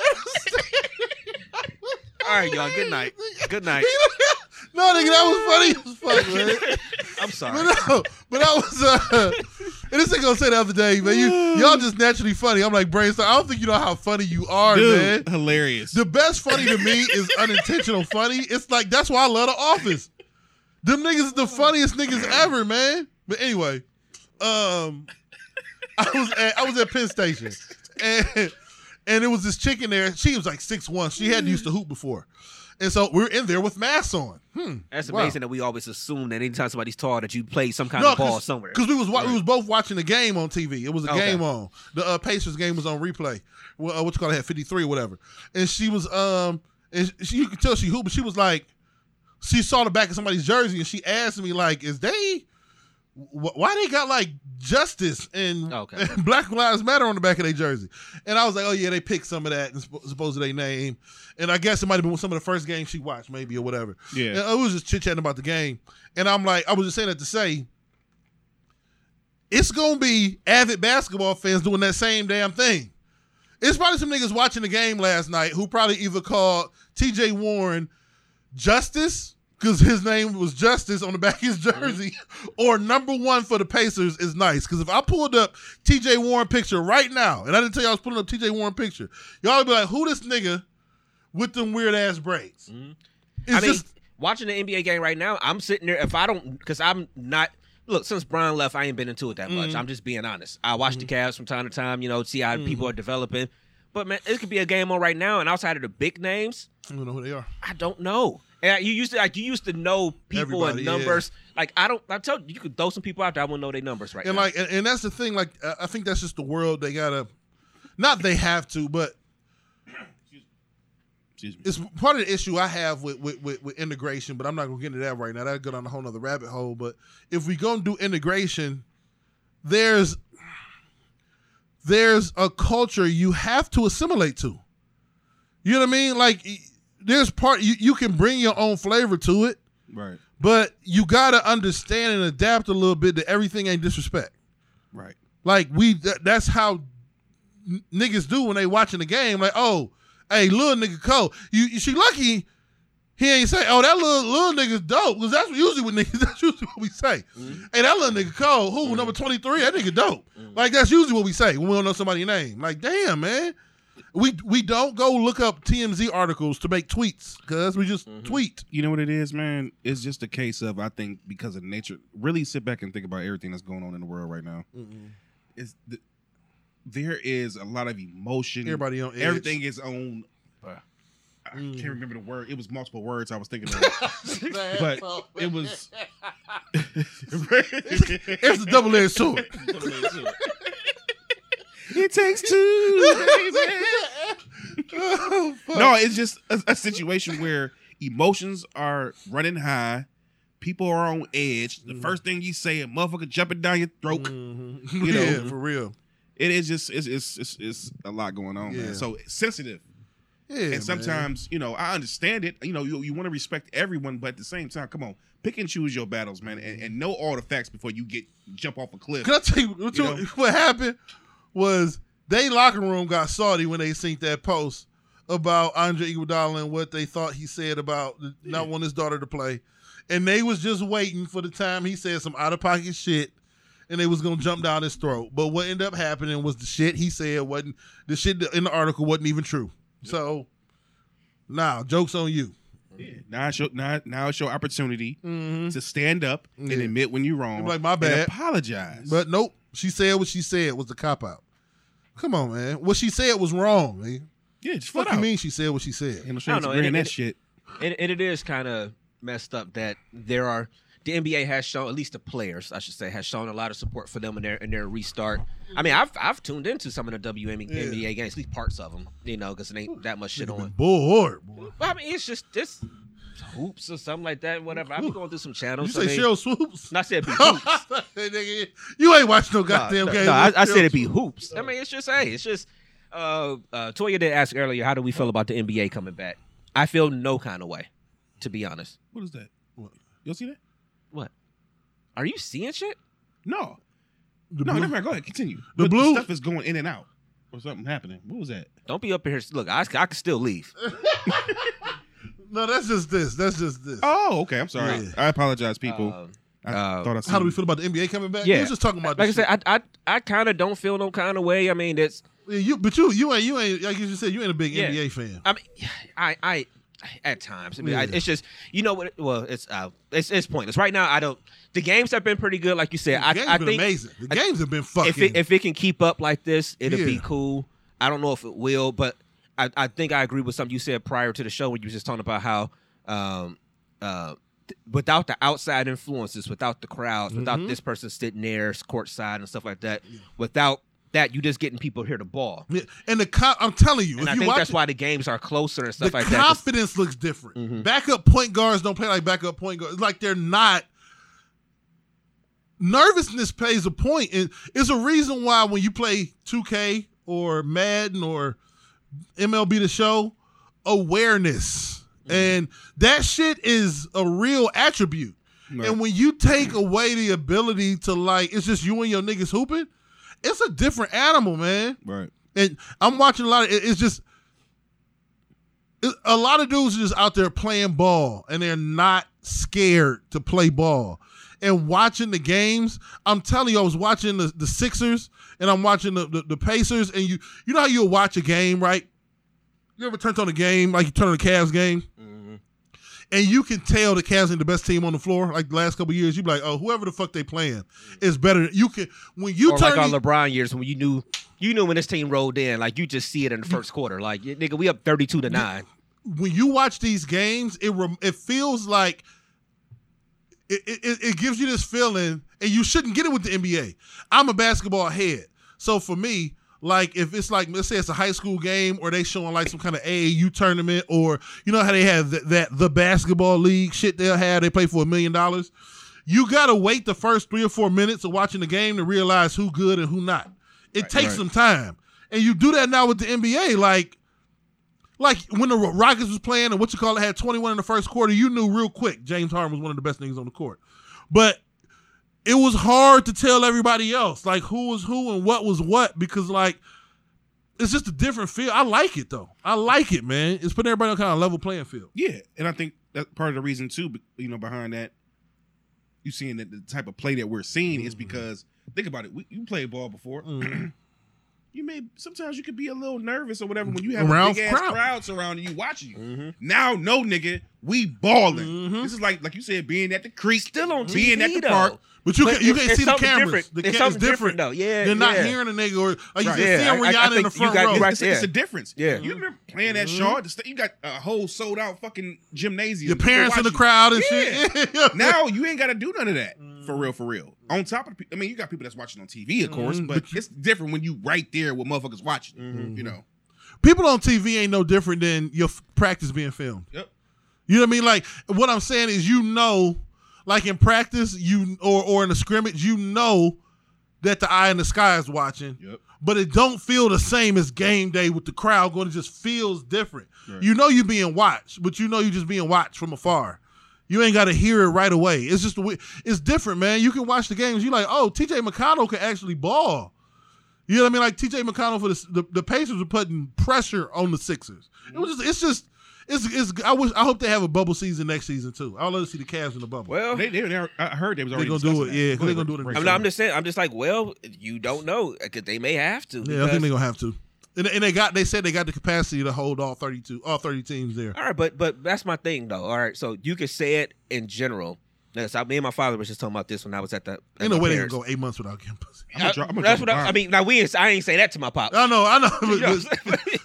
All right, y'all. Good night. Good night. No, nigga, that was funny. It was funny, man. I'm sorry. But no, but I was. Uh, and this ain't gonna say the other day, man. You, y'all just naturally funny. I'm like Brainstorm. I don't think you know how funny you are, dude, man. Hilarious. The best funny to me is unintentional funny. It's like that's why I love The Office. Them niggas is the funniest niggas ever, man. But anyway, um. I was at, I was at Penn Station, and and it was this chick in there. She was like six one. She hadn't used to hoop before, and so we were in there with masks on. Hmm, That's wow. amazing that we always assume that anytime somebody's tall that you play some kind no, of ball somewhere. Because we was right. we was both watching the game on T V. It was a okay. game on. The uh, Pacers game was on replay. Well, uh, what you call it? Had fifty-three or whatever. And she was um and she, you could tell she hooped, but she was like she saw the back of somebody's jersey and she asked me like, "Is they?" Why they got like justice and, okay. and Black Lives Matter on the back of their jersey? And I was like, oh yeah, they picked some of that and supposed to their name. And I guess it might have been some of the first games she watched, maybe or whatever. Yeah, and it was just chit chatting about the game. And I'm like, I was just saying that to say, it's gonna be avid basketball fans doing that same damn thing. It's probably some niggas watching the game last night who probably either called T J Warren Justice. Because his name was Justice on the back of his jersey, or number one for the Pacers is nice. Because if I pulled up T J Warren picture right now, and I didn't tell you I was pulling up T J Warren picture, y'all would be like, who this nigga with them weird ass braids? Mm-hmm. It's I just- mean, watching the N B A game right now, I'm sitting there, if I don't, because I'm not, look, since Bron left, I ain't been into it that much. Mm-hmm. I'm just being honest. I watch mm-hmm. the Cavs from time to time, you know, see how mm-hmm. people are developing. But man, it could be a game on right now, and outside of the big names, I don't know who they are. I don't know. And you used to like you used to know people Everybody, and numbers. Yeah. Like I don't, I tell you, you could throw some people out there. I wouldn't know their numbers right and now. Like, and like, and that's the thing. Like, I think that's just the world. They gotta, not they have to, but Excuse me. It's part of the issue I have with with, with with integration. But I'm not gonna get into that right now. That'll go down a whole nother rabbit hole. But if we gonna do integration, there's there's a culture you have to assimilate to. You know what I mean? Like. There's part you, you can bring your own flavor to it, right? But you gotta understand and adapt a little bit that everything ain't disrespect, right? Like we th- that's how n- niggas do when they watching the game. Like, oh, hey, little nigga Cole, you, you she lucky he ain't say, oh that little little nigga's dope because that's usually what niggas that's usually what we say. Mm-hmm. Hey, that little nigga Cole, who mm-hmm. number twenty three, that nigga dope. Mm-hmm. Like that's usually what we say when we don't know somebody's name. Like, damn man. We we don't go look up T M Z articles to make tweets because we just mm-hmm. tweet. You know what it is, man? It's just a case of, I think, because of nature. Really sit back and think about everything that's going on in the world right now. Mm-mm. It's the, there is a lot of emotion. Everybody on edge. Everything is on. Uh, I mm. can't remember the word. It was multiple words I was thinking of. But it was. It's a double-edged sword. Double-edged sword. It takes two. Oh, no, it's just a, a situation where emotions are running high. People are on edge. The mm-hmm. first thing you say, a motherfucker jumping down your throat. Mm-hmm. You know, yeah, for real. It is just it's it's it's, it's a lot going on, yeah. man. So sensitive. Yeah, and sometimes, man. you know, I understand it. You know, you, you want to respect everyone, but at the same time, come on, pick and choose your battles, man, and, and know all the facts before you get jump off a cliff. Can I tell you what, you know? what happened was they locker room got salty when they seen that post about Andre Iguodala and what they thought he said about yeah. not wanting his daughter to play. And they was just waiting for the time he said some out-of-pocket shit, and they was going to jump down his throat. But what ended up happening was the shit he said wasn't, the shit in the article wasn't even true. Yep. So, now, nah, joke's on you. Yeah. Now, it's your, now, now it's your opportunity mm-hmm. to stand up yeah. and admit when you're wrong. Like, my bad. And apologize. But nope, she said what she said was the cop-out. Come on, man. What she said was wrong, man. Yeah, just what do you mean she said what she said? I don't know. And, and, that it, shit. And, and it is kind of messed up that there are the N B A has shown, at least the players, I should say, has shown a lot of support for them in their in their restart. I mean, I've I've tuned into some of the W N B A yeah. games, at least parts of them, you know, because it ain't that much shit on. Bored, boy. I mean, it's just this hoops or something like that, whatever. I've been going through some channels. You say so Cheryl Swoops? No, I said it be hoops. You ain't watching no goddamn no, no, games. No, I, I said it be hoops. I mean, it's just hey, it's just. Uh, uh, Toya did ask earlier, how do we feel about the N B A coming back? I feel no kind of way, to be honest. What is that? What? Y'all see that? What? Are you seeing shit? No. The no, blue? Never mind. Go ahead. Continue. The but blue the stuff is going in and out, or something happening. What was that? Don't be up in here. Look, I, I can still leave. No, that's just this. That's just this. Oh, okay. I'm sorry. Yeah. I apologize, people. Uh, I uh, thought I said how do we feel about the N B A coming back? Yeah, we were just talking about. Like this I said, shit. I I, I kind of don't feel no kind of way. I mean, it's. You, but you, you ain't, you ain't, like you just said, you ain't a big yeah. N B A fan. I mean, I, I, at times, I mean, yeah. I, it's just, you know what? Well, it's, uh, it's, it's pointless right now. I don't. The games have been pretty good, like you said. The I, games I been think amazing. The games have been fucking. If it, if it can keep up like this, it'll yeah. be cool. I don't know if it will, but I, I think I agree with something you said prior to the show when you were just talking about how, um, uh, th- without the outside influences, without the crowds, mm-hmm. without this person sitting there courtside and stuff like that, yeah. without. That you just getting people here to ball, yeah. and the cop. I'm telling you, and if I you think watch that's it, why the games are closer and stuff like that. The confidence looks different. Mm-hmm. Backup point guards don't play like backup point guards. Like they're not. Nervousness plays a point, and it's a reason why when you play two K or Madden or M L B The Show, awareness mm-hmm. and that shit is a real attribute. Right. And when you take away the ability to like, it's just you and your niggas hooping. It's a different animal, man. Right. And I'm watching a lot of, it's just, it, a lot of dudes are just out there playing ball and they're not scared to play ball. And watching the games, I'm telling you, I was watching the, the Sixers and I'm watching the, the, the Pacers and you you know how you'll watch a game, right? You ever turn on a game, like you turn on a Cavs game? Mm-hmm. And you can tell the Cavs ain't the best team on the floor. Like the last couple of years, you be like, "Oh, whoever the fuck they playing is better." You can when you or turn like on LeBron years when you knew you knew when this team rolled in, like you just see it in the first quarter. Like nigga, we up thirty-two to nine. When you watch these games, it it feels like it, it it gives you this feeling, and you shouldn't get it with the N B A. I'm a basketball head, so for me. Like if it's like let's say it's a high school game or they showing like some kind of A A U tournament or you know how they have that, that the basketball league shit they'll have they play for a million dollars, you gotta wait the first three or four minutes of watching the game to realize who good and who not. It right, takes right. some time, and you do that now with the N B A. Like, like when the Rockets was playing and what you call it had twenty-one in the first quarter, you knew real quick James Harden was one of the best niggas on the court, but. It was hard to tell everybody else, like, who was who and what was what, because, like, it's just a different feel. I like it, though. I like it, man. It's putting everybody on kind of a level playing field. Yeah, and I think that's part of the reason, too, you know, behind that, you seeing that the type of play that we're seeing mm-hmm. is because, think about it, we, you played ball before. Mm-hmm. You may, sometimes you could be a little nervous or whatever when you have around a big-ass crowd. crowd surrounding you watching you. Mm-hmm. Now, no, nigga, we balling. Mm-hmm. This is like, like you said, being at the creek, still on T V, being at the though. park. But you but can, you can't see the cameras. Different. The cameras different. different though. Yeah, they're yeah. not hearing a nigga or like you right. yeah. seeing Rihanna I, I in the front row. Right it's, it's a difference. Yeah, you remember playing that mm-hmm. shard? You got a whole sold out fucking gymnasium. Your parents in the crowd and yeah. shit. Yeah. Now you ain't got to do none of that mm. for real, for real. On top of, I mean, you got people that's watching on T V, of course, mm-hmm. but, but you, it's different when you right there with motherfuckers watching. Mm-hmm. You know, people on T V ain't no different than your f- practice being filmed. Yep. You know what I mean? Like what I'm saying is, you know. Like in practice, you or or in a scrimmage, you know that the eye in the sky is watching. Yep. but it don't feel the same as game day with the crowd going. It just feels different. Right. You know you're being watched, but you know you're just being watched from afar. You ain't got to hear it right away. It's just it's different, man. You can watch the games. You're like, oh, T J McConnell can actually ball. You know what I mean? Like T J McConnell for the, the the Pacers were putting pressure on the Sixers. It was just it's just it's it's. I wish I hope they have a bubble season next season too. I would love to see the Cavs in the bubble. Well, they, they, they I heard they was already gonna do it. That. Yeah, they're gonna do it. In I'm, not, I'm just saying. I'm just like, well, you don't know because they may have to. Yeah, I think they're gonna have to. And, and they got they said they got the capacity to hold all thirty-two all thirty teams there. All right, but but that's my thing though. All right, so you can say it in general. Yes, I, me and my father was just talking about this when I was at the. Ain't no way they can go eight months without getting pussy. I, dro- that's what I, I mean. Now we, ain't, I ain't say that to my pops. I know, I know. But, you know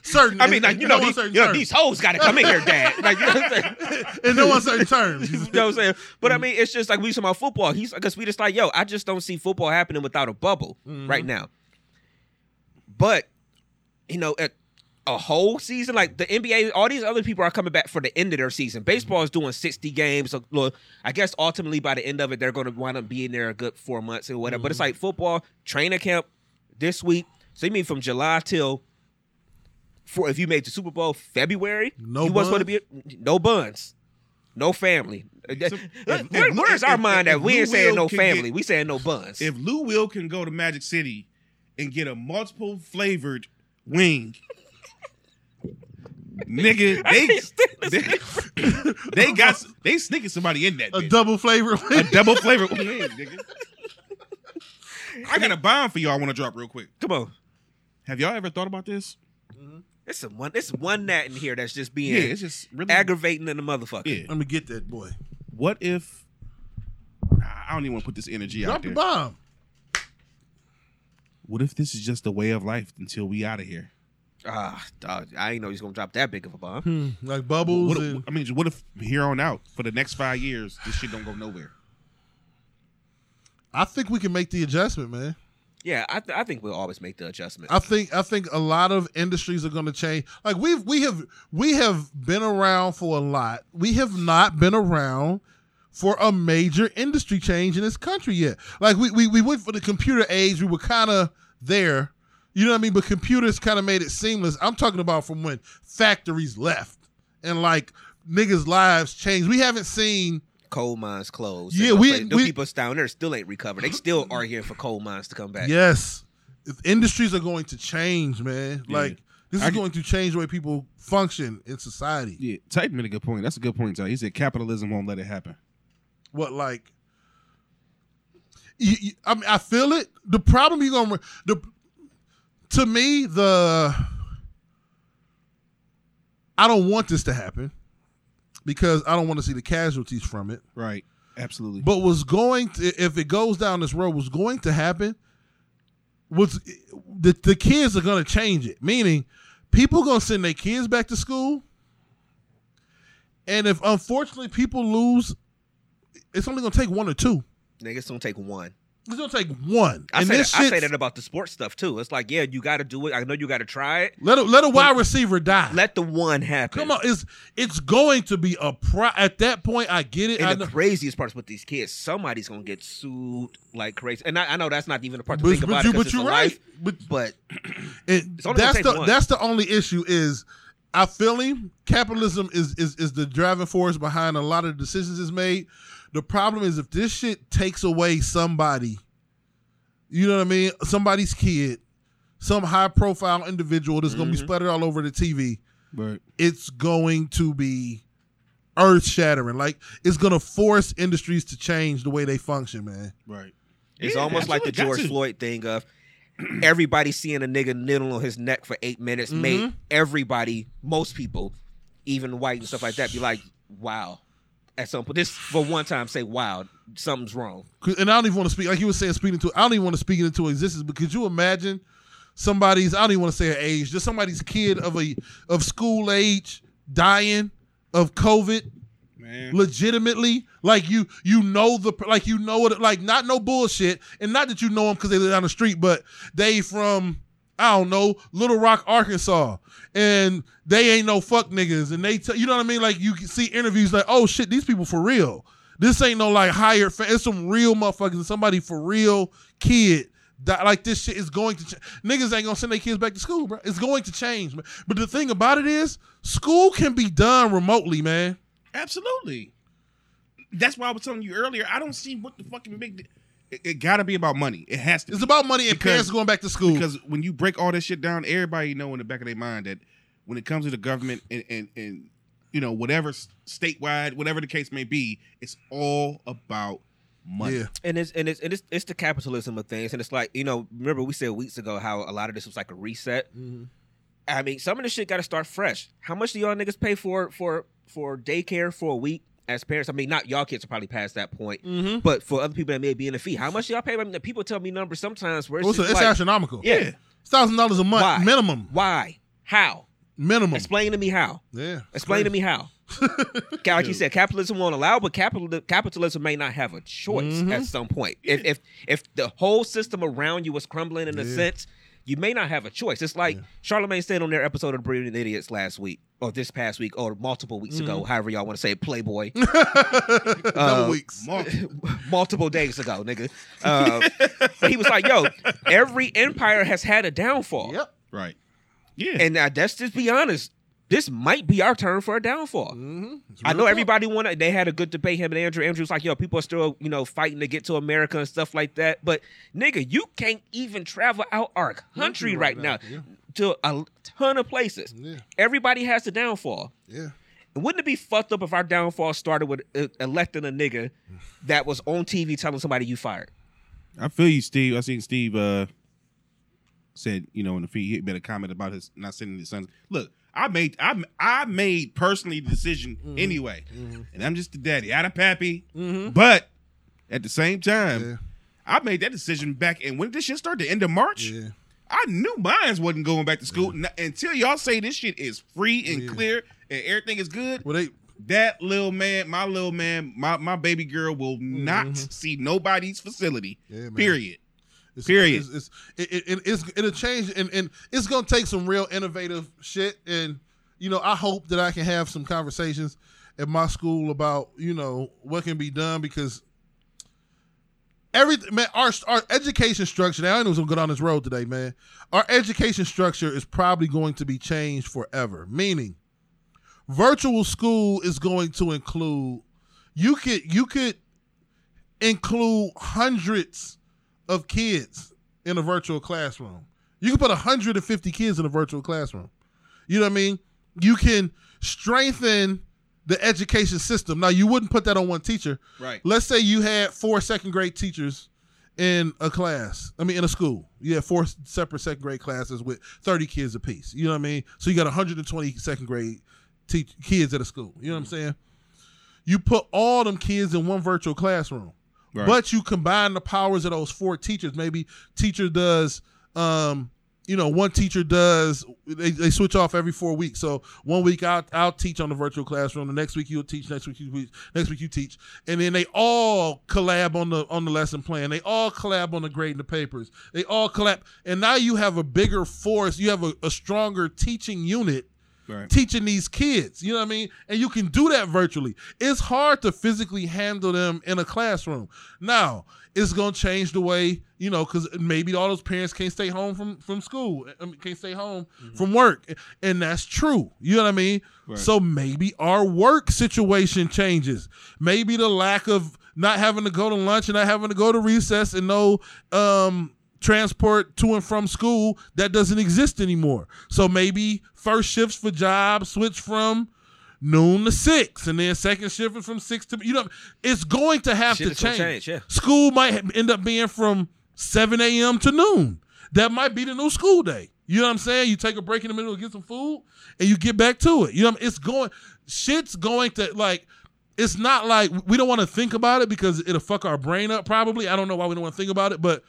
certain, I mean, like you know, no these, you know, these hoes got to come in here, Dad. Like, you know what I'm saying? In no uncertain terms, you know what I'm saying. But I mean, it's just like we talking about football. He's because we just like, yo, I just don't see football happening without a bubble mm-hmm. right now. But you know, at a whole season like the N B A, all these other people are coming back for the end of their season. Baseball is doing sixty games. So look, I guess ultimately by the end of it, they're going to wind up being there a good four months or whatever. Mm-hmm. But it's like football training camp this week. So you mean from July till for if you made the Super Bowl February, no you buns. Supposed to be no buns, no family. So, if, Where, if, where's if, our if, mind if, that if we ain't saying no family? Get, we saying no buns. If Lou Will can go to Magic City and get a multiple flavored wing. Nigga, they they, they got they sneaking somebody in that bitch. A double flavor, a double flavor. Nigga, I got a bomb for y'all. I want to drop real quick. Come on, have y'all ever thought about this? Mm-hmm. It's some one. It's one gnat in here that's just being yeah, it's just really aggravating in the motherfucker. Yeah. I'm gonna get that boy. What if I don't even want to put this energy drop out there? Drop the bomb. What if this is just the way of life until we out of here? Ah, uh, I ain't know he's gonna drop that big of a bomb. Hmm, like bubbles. What, and... I mean, what if here on out for the next five years this shit don't go nowhere? I think we can make the adjustment, man. Yeah, I, th- I think we'll always make the adjustment. I think I think a lot of industries are gonna change. Like we've we have we have been around for a lot. We have not been around for a major industry change in this country yet. Like we we, we went for the computer age. We were kind of there. You know what I mean? But computers kind of made it seamless. I'm talking about from when factories left and like niggas' lives changed. We haven't seen coal mines closed. Yeah, we, we people down there still ain't recovered. They still are here for coal mines to come back. Yes, if industries are going to change, man. Yeah. Like this is I going get, to change the way people function in society. Yeah, Titan made a good point. That's a good point, Ty. He said capitalism won't let it happen. What like? You, you, I mean, I feel it. The problem you're gonna the To me, the I don't want this to happen because I don't want to see the casualties from it. Right. Absolutely. But what's going to, if it goes down this road, what's going to happen was the, the kids are going to change it. Meaning people are going to send their kids back to school. And if unfortunately people lose, it's only going to take one or two. Nigga, it's going to take one. It's gonna take one. I say, that, I say that about the sports stuff too. It's like, yeah, you got to do it. I know you got to try it. Let a, let a wide receiver die. Let the one happen. Come on, it's it's going to be a pro. At that point, I get it. And I the know. Craziest part is with these kids. Somebody's gonna get sued like crazy. And I, I know that's not even the part to but, think but about. You, it but you're right. Life, but, but it, it's only that's the one. That's the only issue is. I feel him. Capitalism is, is is the driving force behind a lot of the decisions it's made. The problem is if this shit takes away somebody, you know what I mean? Somebody's kid, some high profile individual that's going to mm-hmm. be splattered all over the T V. Right. It's going to be earth shattering. Like it's going to force industries to change the way they function, man. Right. It's yeah, almost like the George you. Floyd thing of, everybody seeing a nigga niddle on his neck for eight minutes mm-hmm. made everybody, most people, even white and stuff like that, be like, wow. At some point, this for one time, say, wow, something's wrong. And I don't even want to speak, like you were saying, speaking to, I don't even want to speak it into existence, but could you imagine somebody's, I don't even want to say her age, just somebody's kid of a of school age dying of COVID? Man. Legitimately, like you, you know the, like you know it, like not no bullshit, and not that you know them because they live down the street, but they from I don't know Little Rock, Arkansas, and they ain't no fuck niggas, and they, t- you know what I mean? Like you can see interviews like, oh shit, these people for real. This ain't no like hired, fa- it's some real motherfuckers, and somebody for real kid That, like, this shit is going to change. Niggas ain't gonna send their kids back to school, bro. It's going to change, man. But the thing about it is, school can be done remotely, man. Absolutely. That's why I was telling you earlier, I don't see what the fucking big... It, it gotta be about money. It has to be. It's about money and because, parents going back to school. Because when you break all this shit down, everybody know in the back of their mind that when it comes to the government and, and, and you know, whatever, statewide, whatever the case may be, it's all about money. Yeah. And it's and it's and it's, it's the capitalism of things. And it's like, you know, remember we said weeks ago how a lot of this was like a reset. Mm-hmm. I mean, some of this shit got to start fresh. How much do y'all niggas pay for for for daycare for a week as parents? I mean, not y'all kids are probably past that point, mm-hmm. but for other people that may be in the fee, how much do y'all pay? I mean, people tell me numbers sometimes where it's, well, so it's like, astronomical. Yeah, yeah. thousand dollars a month Why? minimum. Why? How? Minimum. Explain to me how. Yeah. Explain to me how. Like yeah. you said, capitalism won't allow, but capital capitalism may not have a choice mm-hmm. at some point. Yeah. If if if the whole system around you was crumbling in yeah. a sense, you may not have a choice. It's like yeah. Charlemagne said on their episode of Brilliant Idiots last week, or this past week, or multiple weeks mm-hmm. ago, however y'all want to say it, Playboy. uh, weeks. Multiple days ago, nigga. Uh, but he was like, yo, every empire has had a downfall. Yep. Right. Yeah. And now that's just be honest. This might be our turn for a downfall. Mm-hmm. I know everybody wanted, they had a good debate, him and Andrew. Andrew's like, yo, people are still, you know, fighting to get to America and stuff like that. But, nigga, you can't even travel out our country right, right now, now yeah. to a ton of places. Yeah. Everybody has a downfall. Yeah. And wouldn't it be fucked up if our downfall started with electing a nigga that was on T V telling somebody you fired? I feel you, Steve. I seen Steve uh, said, you know, in the feed, he made a comment about his not sending his sons. Look. I made I I made personally the decision mm-hmm. anyway, mm-hmm. and I'm just the daddy, out of pappy. Mm-hmm. But at the same time, yeah. I made that decision back. And when did this shit start? The end of March. Yeah. I knew mines wasn't going back to school yeah. until y'all say this shit is free and yeah. clear and everything is good. Well, they that little man, my little man, my my baby girl will mm-hmm. not see nobody's facility. Yeah, period. It's, Period. It's, it's, it, it, it's, it'll change, and, and it's going to take some real innovative shit. And, you know, I hope that I can have some conversations at my school about, you know, what can be done, because everything, man, our, our education structure, now I know it's going to go down this road today, man. Our education structure is probably going to be changed forever, meaning virtual school is going to include, you could, you could include hundreds of kids in a virtual classroom. You can put one hundred fifty kids in a virtual classroom. You know what I mean? You can strengthen the education system. Now, you wouldn't put that on one teacher. Right. Let's say you had four second grade teachers in a class. I mean, in a school. You had four separate second grade classes with thirty kids apiece. You know what I mean? So you got one hundred twenty second grade te- kids at a school. You know what I'm saying? You put all them kids in one virtual classroom. Right. But you combine the powers of those four teachers. Maybe teacher does, um, you know, one teacher does, they, they switch off every four weeks. So one week I'll, I'll teach on the virtual classroom. The next week you'll teach, next week you next week you teach. And then they all collab on the on the lesson plan. They all collab on the grading the papers. They all collab. And now you have a bigger force. You have a, a stronger teaching unit. Right. Teaching these kids, you know what I mean? And you can do that virtually. It's hard to physically handle them in a classroom. Now, it's going to change the way, you know, because maybe all those parents can't stay home from, from school, I mean, can't stay home mm-hmm. from work. And that's true. You know what I mean? Right. So maybe our work situation changes. Maybe the lack of not having to go to lunch and not having to go to recess and no um transport to and from school, that doesn't exist anymore. So maybe first shifts for jobs switch from noon to six, and then second shift is from six to, you know, it's going to have Shit to change. change yeah. School might end up being from seven a.m. to noon. That might be the new school day. You know what I'm saying? You take a break in the middle to get some food, and you get back to it. You know what I mean? It's going, shit's going to, like, it's not like, we don't want to think about it because it'll fuck our brain up probably. I don't know why we don't want to think about it, but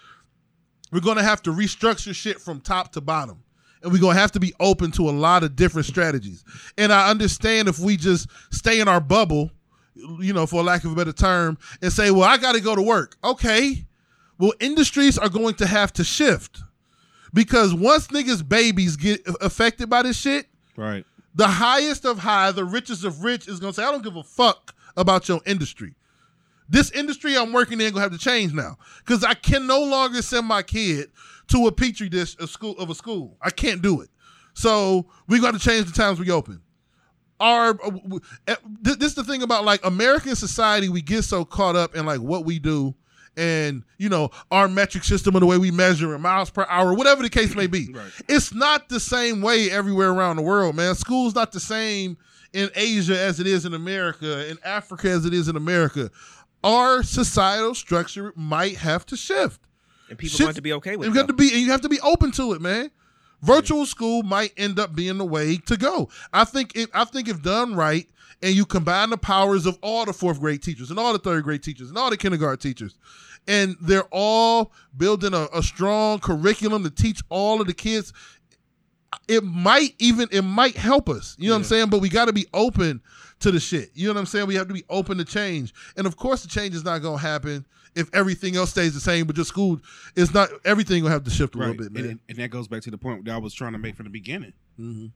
we're going to have to restructure shit from top to bottom. And we're going to have to be open to a lot of different strategies. And I understand if we just stay in our bubble, you know, for lack of a better term, and say, well, I got to go to work. Okay. Well, industries are going to have to shift, because once niggas' babies get affected by this shit, right, the highest of high, the richest of rich is going to say, I don't give a fuck about your industry. This industry I'm working in gonna have to change now, because I can no longer send my kid to a petri dish of school of a school. I can't do it. So we got to change the times we open. Our this is the thing about like American society. We get so caught up in like what we do, and you know our metric system and the way we measure in miles per hour, whatever the case may be. Right. It's not the same way everywhere around the world, man. School's not the same in Asia as it is in America, in Africa as it is in America. Our societal structure might have to shift, and people Shit's, want to be okay with it. You have to be, and you have to be open to it, man. Virtual yeah. school might end up being the way to go. I think. If, I think if done right, and you combine the powers of all the fourth grade teachers, and all the third grade teachers, and all the kindergarten teachers, and they're all building a, a strong curriculum to teach all of the kids, it might even it might help us. You know yeah. what I'm saying? But we got to be open to the shit. You know what I'm saying? We have to be open to change. And of course the change is not going to happen if everything else stays the same, but just school is not, everything going to have to shift a right. little bit, man. And, and that goes back to the point that I was trying to make from the beginning. Mm-hmm.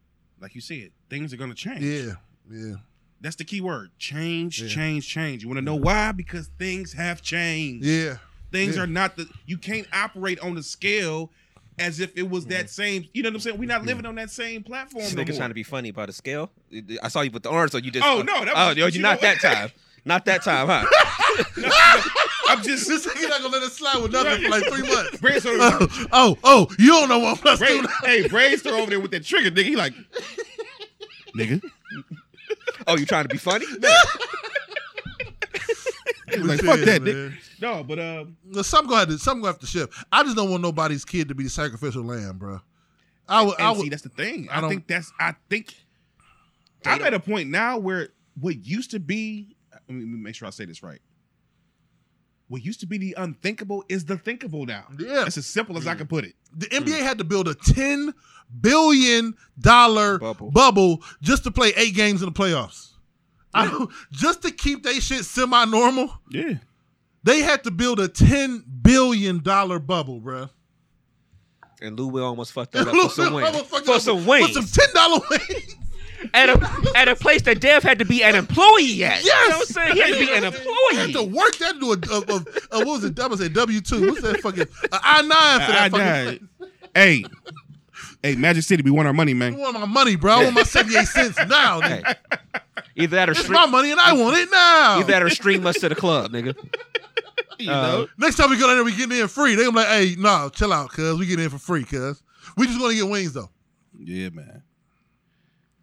Like you said, things are going to change. Yeah, yeah. That's the key word. Change, yeah. change, change. You want to know why? Because things have changed. Yeah. Things yeah. are not the, you can't operate on the scale as if it was that yeah. same, you know what I'm saying? We're not living yeah. on that same platform. This nigga trying to be funny about the scale. I saw you with the arms, so you just. Oh, uh, no. That was, oh, yo, you not that time. Not that time, huh? no, I'm just. This nigga not going to let us slide with nothing for like three months. Brainstorm. Uh, oh, oh, you don't know what plus Brain, two. Hey, Brainstorm over there with that trigger, nigga. He like, nigga. Oh, you trying to be funny? No. Like, fuck that, nigga. No, but um, some gonna have to some gonna have to shift. I just don't want nobody's kid to be the sacrificial lamb, bro. I would. I would see, that's the thing. I, I think that's. I think I'm at a point now where what used to be. Let me make sure I say this right. What used to be the unthinkable is the thinkable now. Yeah, it's as simple as mm. I can put it. The N B A mm. had to build a ten billion dollars bubble. bubble just to play eight games in the playoffs. Yeah. I don't, just to keep they shit semi-normal. Yeah. They had to build a ten billion dollars bubble, bro. And Lou Will almost fucked that up for some wings. For some wings. For some ten dollar wings. At a at a place that Dev had to be an employee at. Yes. You know what I'm saying? He had to be an employee. He had to work that to a, a, a, a, what was it? That was a W two. What's that fucking? I nine for that fucking place. Hey. Hey, Magic City, we want our money, man. We want my money, bro. I want my seventy-eight cents now, nigga. Hey. Either that or it's stream- my money and I want it now. Either that or stream us to the club, nigga. You uh, know. Next time we go down there, we get in free. They gonna be like, hey, no, chill out, cuz. We get in for free, cuz. We just gonna get wings, though. Yeah, man.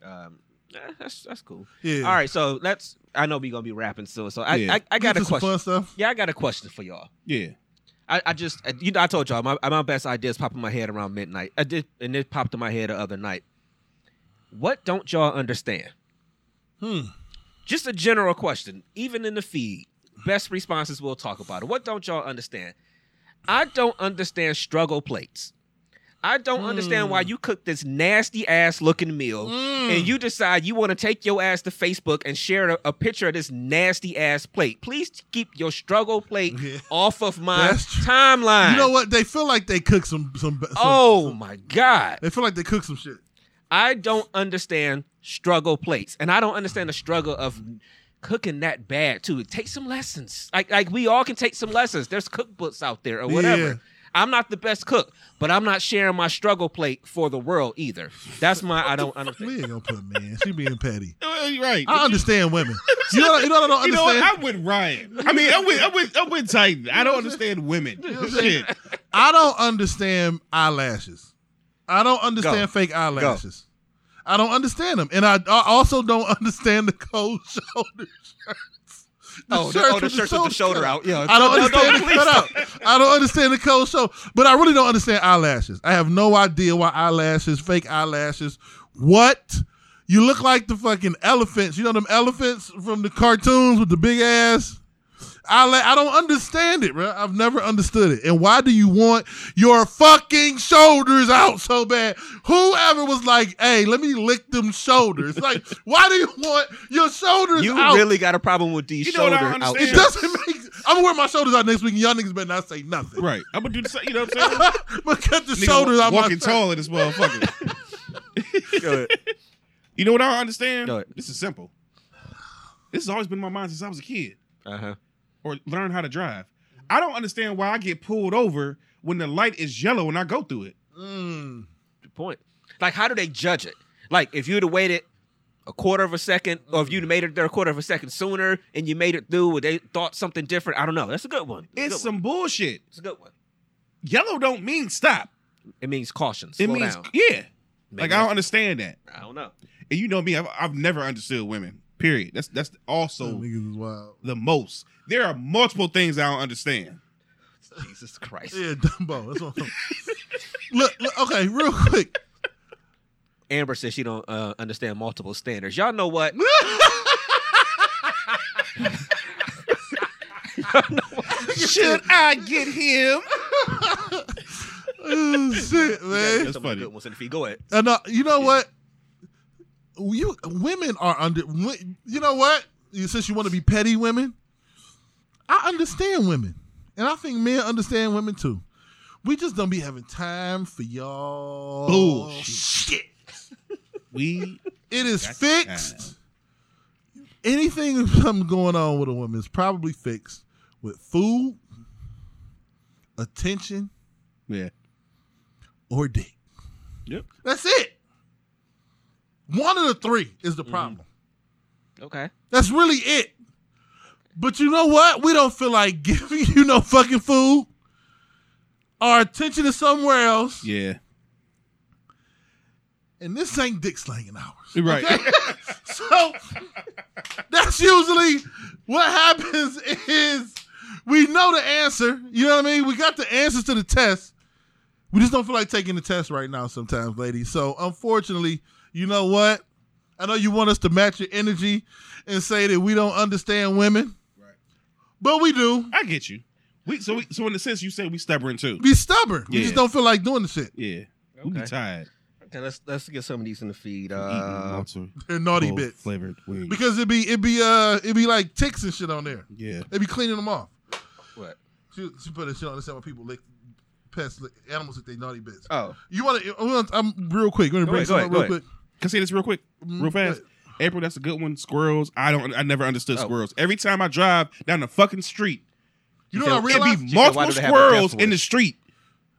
Um, that's that's cool. Yeah. All right, so let's. I know we gonna be rapping soon, so I yeah. I, I got a question. Fun stuff. Yeah, I got a question for y'all. Yeah. I, I just you know I told y'all my my best ideas pop in my head around midnight. I did, and it popped in my head the other night. What don't y'all understand? Hmm. Just a general question. Even in the feed, best responses. We'll talk about it. What don't y'all understand? I don't understand struggle plates. I don't mm. understand why you cook this nasty ass looking meal mm. and you decide you want to take your ass to Facebook and share a, a picture of this nasty ass plate. Please keep your struggle plate yeah. off of my timeline. You know what? They feel like they cook some, some, some Oh some, my God. They feel like they cook some shit. I don't understand struggle plates, and I don't understand the struggle of cooking that bad too. Take some lessons. Like, like we all can take some lessons. There's cookbooks out there or whatever. Yeah. I'm not the best cook, but I'm not sharing my struggle plate for the world either. That's my I don't understand. We ain't gonna put man. She being petty. Right. I understand you, women. You know, you know I don't understand. You know what? I'm with Ryan. I mean, I'm with I'm with, I'm with Titan. I don't understand women. You know Shit. I don't understand eyelashes. I don't understand Go. fake eyelashes. Go. I don't understand them, and I, I also don't understand the cold shoulder shirts. The oh, shirts the, oh, the shirts with the shoulder cut. out. Yeah, I don't understand no, no, the cut out. I don't understand the cold show, but I really don't understand eyelashes. I have no idea why eyelashes, fake eyelashes. What? You look like the fucking elephants. You know them elephants from the cartoons with the big ass? I la- I don't understand it, bro. I've never understood it. And why do you want your fucking shoulders out so bad? Whoever was like, "Hey, let me lick them shoulders." Like, why do you want your shoulders you out? You really got a problem with these you shoulders out. It doesn't make sense. I'm going to wear my shoulders out next week and y'all niggas better not say nothing. Right. I'm going to do the same, you know what I'm saying? I'm going to cut the Nigga, shoulders out my walking tall in this motherfucker. Go ahead. You know what I don't understand? This is simple. This has always been in my mind since I was a kid. Uh-huh. or learn how to drive. I don't understand why I get pulled over when the light is yellow and I go through it. Mm. Good point. Like, how do they judge it? Like, if you'd have waited a quarter of a second, or if you'd made it there a quarter of a second sooner and you made it through, or they thought something different, I don't know. That's a good one. That's it's good some one. bullshit. It's a good one. Yellow don't mean stop. It means caution. Slow it means, down. yeah. Maybe like, I don't understand that. I don't know. And you know me, I've, I've never understood women, period. That's that's also the most. There are multiple things I don't understand. Jesus Christ. Yeah, Dumbo. That's what I'm look, look, okay, real quick. Amber says she don't uh, understand multiple standards. Y'all know what? Y'all know what? Should I get him? Oh, shit, man. That's funny. Good ones in the feet. Go ahead. And, uh, you know yeah. what? You women are under. You know what? You, since you want to be petty, women, I understand women, and I think men understand women too. We just don't be having time for y'all bullshit. Shit. We it is fixed. Time. Anything something going on with a woman is probably fixed with food, attention, yeah, or dick. Yep, that's it. One of the three is the problem. Mm-hmm. Okay. That's really it. But you know what? We don't feel like giving you no fucking food. Our attention is somewhere else. Yeah. And this ain't dick slanging hours. Right. Okay? So that's usually what happens is we know the answer. You know what I mean? We got the answers to the test. We just don't feel like taking the test right now sometimes, ladies. So unfortunately... You know what? I know you want us to match your energy and say that we don't understand women, right? But we do. I get you. We so we, so in the sense you say we stubborn too. We stubborn. Yeah. We just don't feel like doing the shit. Yeah, okay. We be tired. Okay, let's let's get some of these in the feed. Uh, they're naughty bits flavored wings. Because it be it be uh it be like ticks and shit on there. Yeah, they be cleaning them off. What? She, she put it. She don't understand why people lick. Pets, lick, animals lick they naughty bits. Oh, you want to? I'm real quick. We're gonna bring something real quick. Can I say this real quick, real fast? April, that's a good one. Squirrels. I don't. I never understood oh. squirrels. Every time I drive down the fucking street, you know what I realize? It'd be multiple squirrels in the street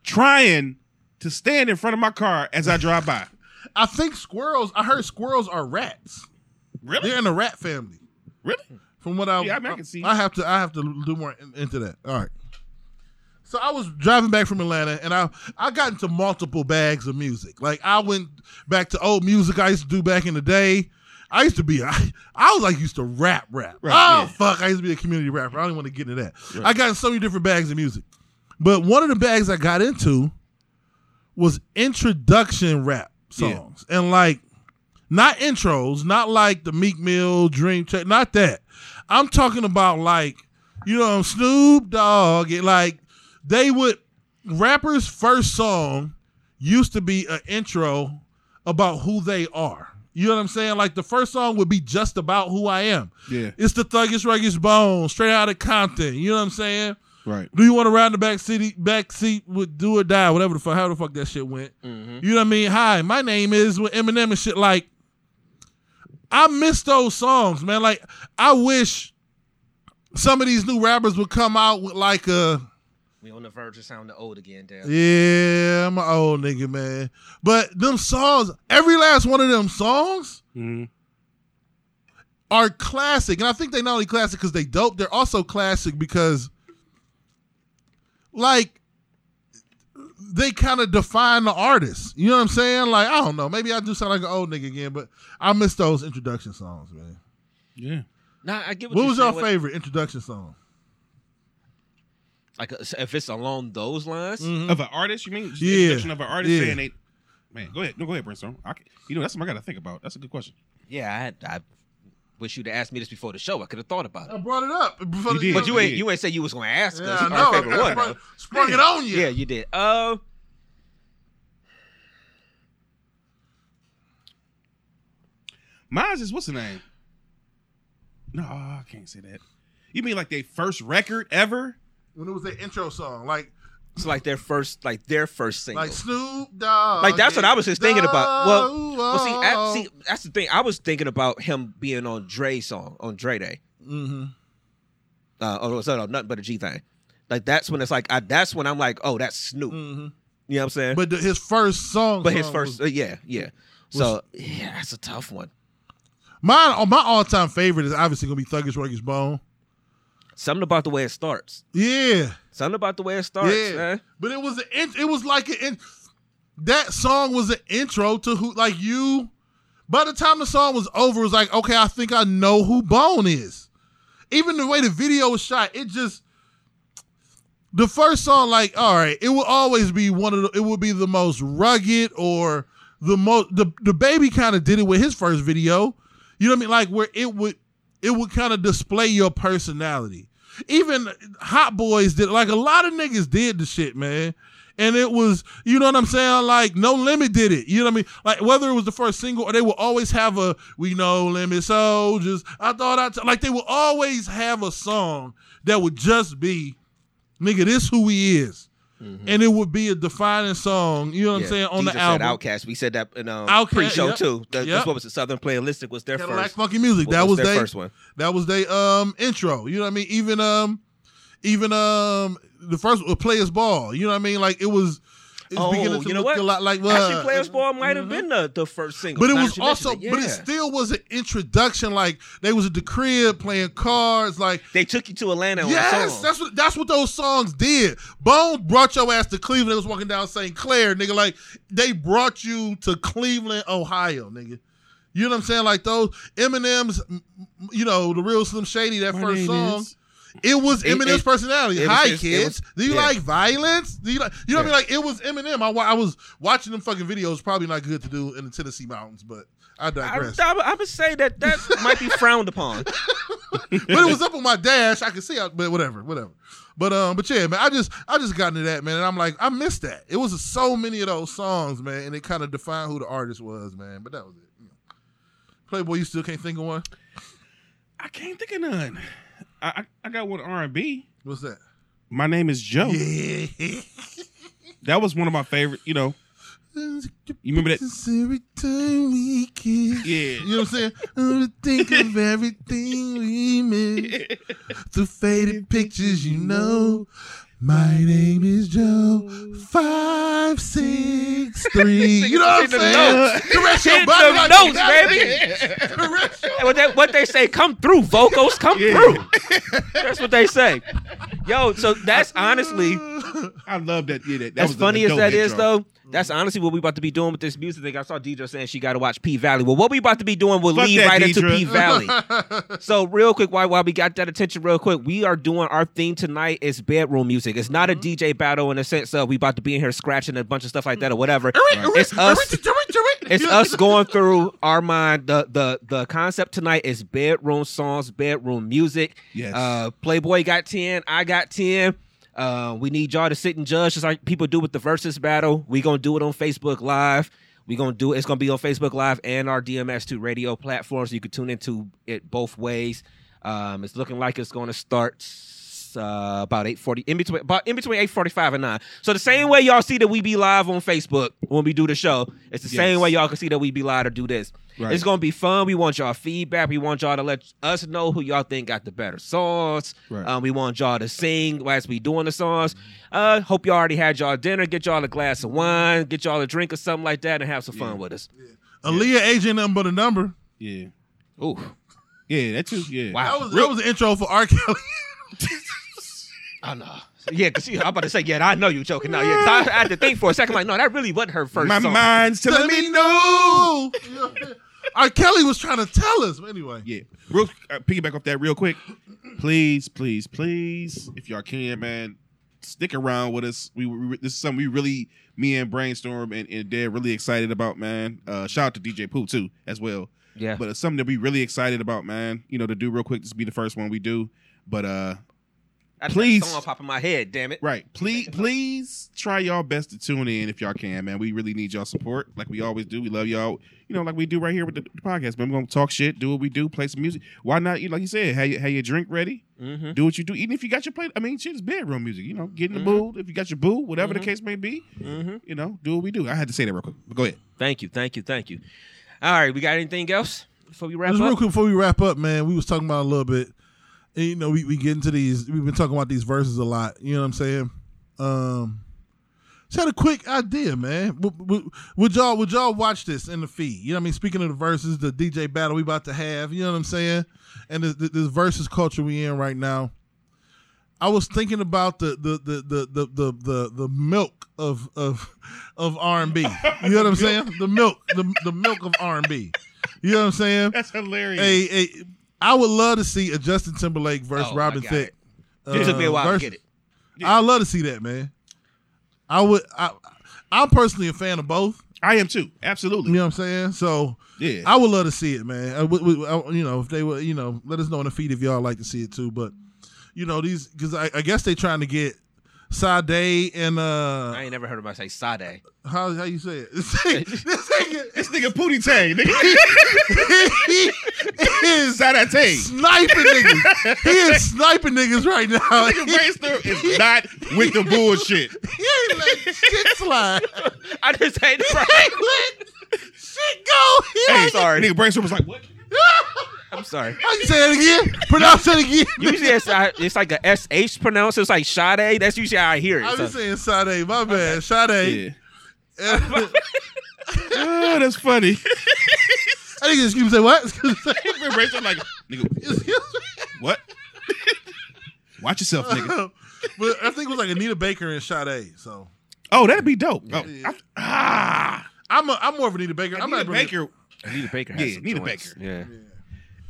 trying to stand in front of my car as I drive by. I think squirrels. I heard squirrels are rats. Really? They're in the rat family. Really? From what I, yeah, I, mean, I, I can see. I have to. I have to do more in, into that. All right. So I was driving back from Atlanta, and I I got into multiple bags of music. Like, I went back to old music I used to do back in the day. I used to be, I, I was like, used to rap, rap. Right, oh, yeah. fuck, I used to be a community rapper. I don't even want to get into that. Right. I got in so many different bags of music. But one of the bags I got into was introduction rap songs. Yeah. And, like, not intros, not like the Meek Mill, Dream Check, not that. I'm talking about, like, you know, Snoop Dogg, it, like, They would, rappers' first song used to be an intro about who they are. You know what I'm saying? Like, the first song would be just about who I am. Yeah. It's the Thuggish Ruggish Bones, straight out of Compton. You know what I'm saying? Right. Do you want to ride in the back city, back seat with Do or Die, whatever the fuck, how the fuck that shit went. Mm-hmm. You know what I mean? Hi, my name is with Eminem and shit. Like, I miss those songs, man. Like, I wish some of these new rappers would come out with like a, we on the verge of sounding old again, Dev. Yeah, I'm an old nigga, man. But them songs, every last one of them songs mm-hmm. are classic. And I think they not only classic because they dope, they're also classic because, like, they kind of define the artist. You know what I'm saying? Like, I don't know. Maybe I do sound like an old nigga again, but I miss those introduction songs, man. Yeah. Nah, I get what, what you was your what... favorite introduction song? Like, if it's along those lines mm-hmm. of an artist, you mean? Just yeah, description of an artist yeah. saying they, man, go ahead, no, go ahead, Brainstorm. I can, you know, that's something I got to think about. That's a good question. Yeah, I, I wish you'd have asked me this before the show. I could have thought about it. I brought it up, before you the, did. but you ain't, you ain't say you was going to ask yeah, us. I know, favorite I brought, one, sprung it on you. Yeah, you did. Uh, Mine is what's the name? No, I can't say that. You mean like their first record ever? When it was their intro song, like it's so like their first, like their first single, like Snoop Dogg. Like that's what I was just thinking about. Well, well, see, I, see, that's the thing. I was thinking about him being on Dre's song on Dre Day. Mm-hmm. uh, oh, no, no, nothing but a G thing. Like, that's when it's like, I, that's when I'm like, oh, that's Snoop. Mm-hmm. You know what I'm saying? But the, his first song. But song his first, was, uh, yeah, yeah. Was, so, yeah, that's a tough one. My, my all-time favorite is obviously going to be Thuggish Ruggish Bone. Something about the way it starts. Yeah. Something about the way it starts, yeah. man. But it was, an in, it was like, an in, that song was an intro to who, like you, by the time the song was over, it was like, okay, I think I know who Bone is. Even the way the video was shot, it just, the first song, like, all right, it will always be one of the, it will be the most rugged or the most, the, the Baby kind of did it with his first video. You know what I mean? Like where it would, it would kind of display your personality. Even Hot Boys did, like a lot of niggas did the shit, man. And it was, you know what I'm saying? Like, No Limit did it. You know what I mean? Like, whether it was the first single or they will always have a, we No Limit soldiers. I thought I, t-. like, they will always have a song that would just be, nigga, this who he is. Mm-hmm. And it would be a defining song, you know what yeah. I'm saying, on D J the album. Outcast. We said that in um, Outcast, pre-show yep. too. That, yep. That's what was the Southern Playalistic was their Cadillac first. Funky Music. That was, was their they, first one. That was their um, intro. You know what I mean? Even um, even um, the first uh, Players Ball. You know what I mean? Like it was. It's oh, beginning to you know look what? A lot like well, actually, Players Ball might have mm-hmm. been the, the first single, but it was also, it. Yeah. but it still was an introduction. Like they was at the crib playing cards. Like they took you to Atlanta. Yes, on that's what that's what those songs did. Bone brought your ass to Cleveland. It was walking down Saint Clair, nigga. Like they brought you to Cleveland, Ohio, nigga. You know what I'm saying? Like those Eminem's, you know, the Real Slim Shady. That My first song. Is. It was Eminem's it, it, personality. It was, Hi, kids. Was, Do you yeah. like violence? Do you like, you know yeah. what I mean? Like, it was Eminem. I, I was watching them fucking videos. Probably not good to do in the Tennessee mountains, but I digress. I, I, I would say that that might be frowned upon. But it was up on my dash. I could see it, but whatever, whatever. But um, but yeah, man, I just I just got into that, man, and I'm like, I missed that. It was so many of those songs, man, and it kind of defined who the artist was, man. But that was it. You know. Playboy, you still can't think of one? I can't think of none. I I got one R and B. What's that? My Name Is Joe. Yeah. That was one of my favorite, you know. You remember that? Every time we kiss. Yeah. You know what I'm saying? I think of everything we miss. The faded pictures, you know. My name is Joe. Five, six, three. You know what I'm saying? Direct your body like notes, baby. Your- what, they, what they say, come through, vocals, come yeah. through. That's what they say. Yo, so that's honestly. I love that. Yeah, that, that as was funny as that intro. Is, though, that's honestly what we about to be doing with this music thing. I saw Deidre saying she got to watch P Valley. Well, what we about to be doing will Fuck lead that, right Deidre. Into P Valley. So real quick, while, while we got that attention real quick, we are doing our theme tonight is bedroom music. It's not mm-hmm. a D J battle in the sense of we about to be in here scratching a bunch of stuff like that or whatever. Right. It's us. It's us going through our mind. The, the, the concept tonight is bedroom songs, bedroom music. Yes. Uh, Playboy got ten. I got ten. Uh, we need y'all to sit and judge just like people do with the versus battle. We're going to do it on Facebook Live. We're going to do it. It's going to be on Facebook Live and our D M S two radio platform, so you can tune into it both ways. Um, it's looking like it's going to start uh, about eight forty, in between, about in between eight forty-five and nine. So the same way y'all see that we be live on Facebook when we do the show, it's the yes. same way y'all can see that we be live or do this. Right. It's going to be fun. We want y'all feedback. We want y'all to let us know who y'all think got the better songs. Right. Um, we want y'all to sing as we doing the songs. Uh, hope y'all already had y'all dinner. Get y'all a glass of wine. Get y'all a drink or something like that and have some yeah. fun with us. Yeah. Aaliyah yeah. agent nothing but a number. Yeah. Ooh. Yeah, that too. Yeah. Wow. That was, that was the intro for R. Kelly. I know. Yeah, because I'm about to say, yeah, I know you're joking now. Yeah, cause I had to think for a second. Like, no, that really wasn't her first My song. My mind's telling me no. R. Kelly was trying to tell us. But anyway. Yeah. Real, uh, piggyback off that real quick. Please, please, please, if y'all can, man, stick around with us. We, we This is something we really, me and Brainstorm and, and Dev really excited about, man. Uh, shout out to D J Pooh, too, as well. Yeah. But it's something that we really excited about, man, you know, to do real quick. This will be the first one we do. But, uh. I please, that song pop in my head, damn it. Right. Please, please try y'all best to tune in if y'all can, man. We really need y'all support, like we always do. We love y'all, you know, like we do right here with the, the podcast, man. We're going to talk shit, do what we do, play some music. Why not, like you said, have, have your drink ready, mm-hmm. do what you do. Even if you got your plate, I mean, shit, it's bedroom music, you know, get in the mm-hmm. mood. If you got your boo, whatever mm-hmm. the case may be, mm-hmm. you know, do what we do. I had to say that real quick, but go ahead. Thank you, thank you, thank you. All right, we got anything else before we wrap Just up? Just real quick before we wrap up, man, we was talking about a little bit. and, you know, we, we get into these, we've been talking about these verses a lot. You know what I'm saying? Um, just had a quick idea, man. Would, would, would y'all would y'all watch this in the feed? You know what I mean? Speaking of the verses, the D J battle we about to have, you know what I'm saying? And this, this versus culture we in right now. I was thinking about the the the the the the, the, the milk of of of R and B. You know what I'm saying? The milk, the the milk of R and B. You know what I'm saying? That's hilarious. Hey, hey, I would love to see a Justin Timberlake versus oh, Robin Thicke. It. it uh, took me a while versus, to get it. Yeah. I'd love to see that, man. I would. I, I'm personally a fan of both. I am too. Absolutely. You know what I'm saying? So yeah, I would love to see it, man. I, we, I, you know, if they were, you know, let us know in the feed if y'all like to see it too. But you know these, because I, I guess they trying to get Sade and uh. I ain't never heard about say Sade. How how you say it? This nigga, this nigga, this nigga Pootie Tang, nigga. He is Sade Tang sniping niggas. He is sniping niggas right now. Nigga Brainstorm is not with the bullshit. He ain't letting shit slide. I just hate the problem. He ain't letting shit go. He hey, sorry. Nigga Brainstorm was like, what? I'm sorry. I can say it again. Pronounce it again. Usually it's, it's like a S H pronounced. It's like Sade. That's usually how I hear it. I was so. saying Sade. My bad. Okay. Sade. Yeah. Oh, that's funny. I think it's excuse me say what? I'm like, nigga, what? Watch yourself, nigga. But I think it was like Anita Baker and Sade. So. Oh, that'd be dope. Oh, yeah. I, ah, I'm a, I'm more of Anita Baker. Anita I'm not Baker. Anita Baker. Has yeah, Anita Baker. Yeah.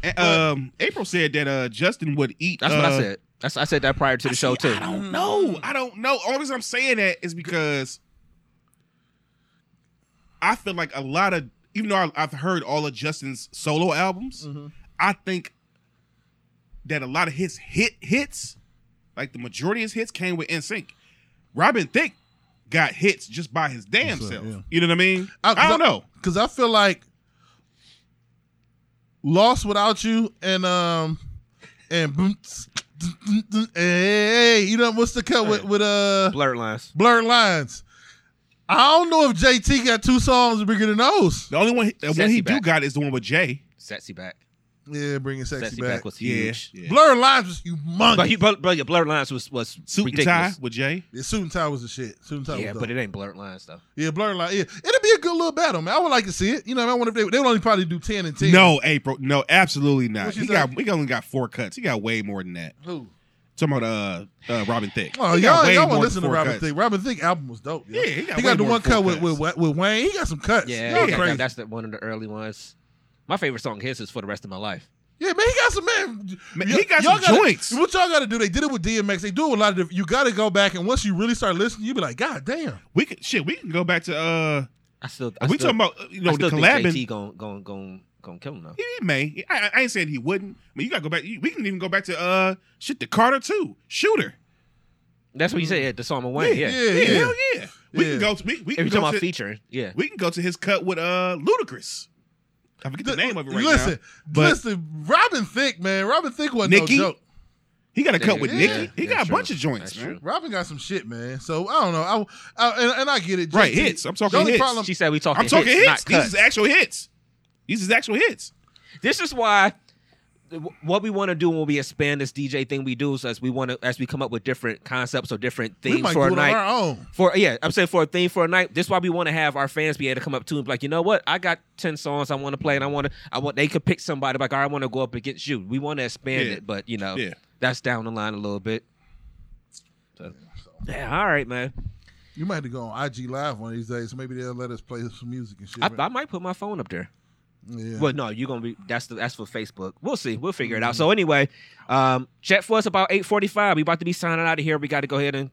yeah. Um, April said that uh, Justin would eat. That's uh, what I said. That's, I said that prior to the I show see, too. I don't know. I don't know. Only reason I'm saying that is because I feel like a lot of, even though I've heard all of Justin's solo albums, mm-hmm. I think that a lot of his hit hits, like the majority of his hits, came with N Sync. Robin Thicke got hits just by his damn That's self. Right, yeah. You know what I mean? I, I don't I, know because I feel like. Lost Without You and um and hey, you know what's the cut with with uh Blurred Lines. Blurred Lines. I don't know if J T got two songs bigger than those. The only one the one he do got is the one with Jay. Sexy Back. Yeah, bringing Sexy, Sexy Back. Back was huge. Yeah. Yeah. Blurred Lines was humongous. But, he, but, but yeah, Blurred Lines was was Suit ridiculous. And Tie with Jay. Yeah, Suit and Tie was the shit. Suit and Tie yeah, was but dope. It ain't Blurred Lines though. Yeah, Blurred Lines. Yeah, it'd be a good little battle, man. I would like to see it. You know, I, mean, I wonder if they they would only probably do ten and ten. No, April. No, absolutely not. He got we only got four cuts. He got way more than that. Who? Talking about uh, uh, Robin Thicke. Oh, y'all, y'all want to listen to Robin cuts. Thicke. Robin Thicke album was dope. Yo. Yeah, he got, he got the one cut with, with with Wayne. He got some cuts. Yeah, yeah crazy. That's the one of the early ones. My favorite song his is For the Rest of My Life. Yeah, man, he got some man. man he got some gotta, joints. What y'all got to do? They did it with D M X. They do a lot of. Different, you got to go back, and once you really start listening, you be like, God damn, we can shit. We can go back to. uh I still. I we still, talking about you know I still the collabing. J T gonna gonna gonna gonna kill him though. He may. I, I ain't saying he wouldn't. I mean, you got to go back. We can even go back to uh shit the Carter two Shooter. That's what you said. Yeah, the song of Wayne. Yeah, yeah, yeah. yeah. Hell yeah. We yeah. can go. To, we we can go about to featuring. Yeah, we can go to his cut with uh Ludacris. I forget the, the name of it right listen, now. But listen, Robin Thicke, man. Robin Thicke wasn't Nikki, no joke. He got a cut with yeah, Nikki. He got true. a bunch of joints, that's man. True. Robin got some shit, man. So, I don't know. I, I and, and I get it. J T. Right, hits. I'm talking hits. Problem, she said we talking hits, I'm talking hits. hits. These is actual hits. These is actual hits. This is why what we want to do when we expand this D J thing we do is as we want to as we come up with different concepts or different themes we might for do a it night. On our own. For yeah, I'm saying for a theme for a night. This is why we want to have our fans be able to come up to and be like, you know what? I got ten songs I want to play, and I want to. I want they could pick somebody like, all right, I want to go up against you. We want to expand yeah. it, but you know, yeah. that's down the line a little bit. So, yeah, all right, man. You might have to go on I G Live one of these days. So maybe they'll let us play some music and shit. I, right? I might put my phone up there. Yeah. Well, no, you're gonna be. That's the, that's for Facebook. We'll see. We'll figure it out. So anyway, um, check for us about eight forty-five. We about to be signing out of here. We got to go ahead and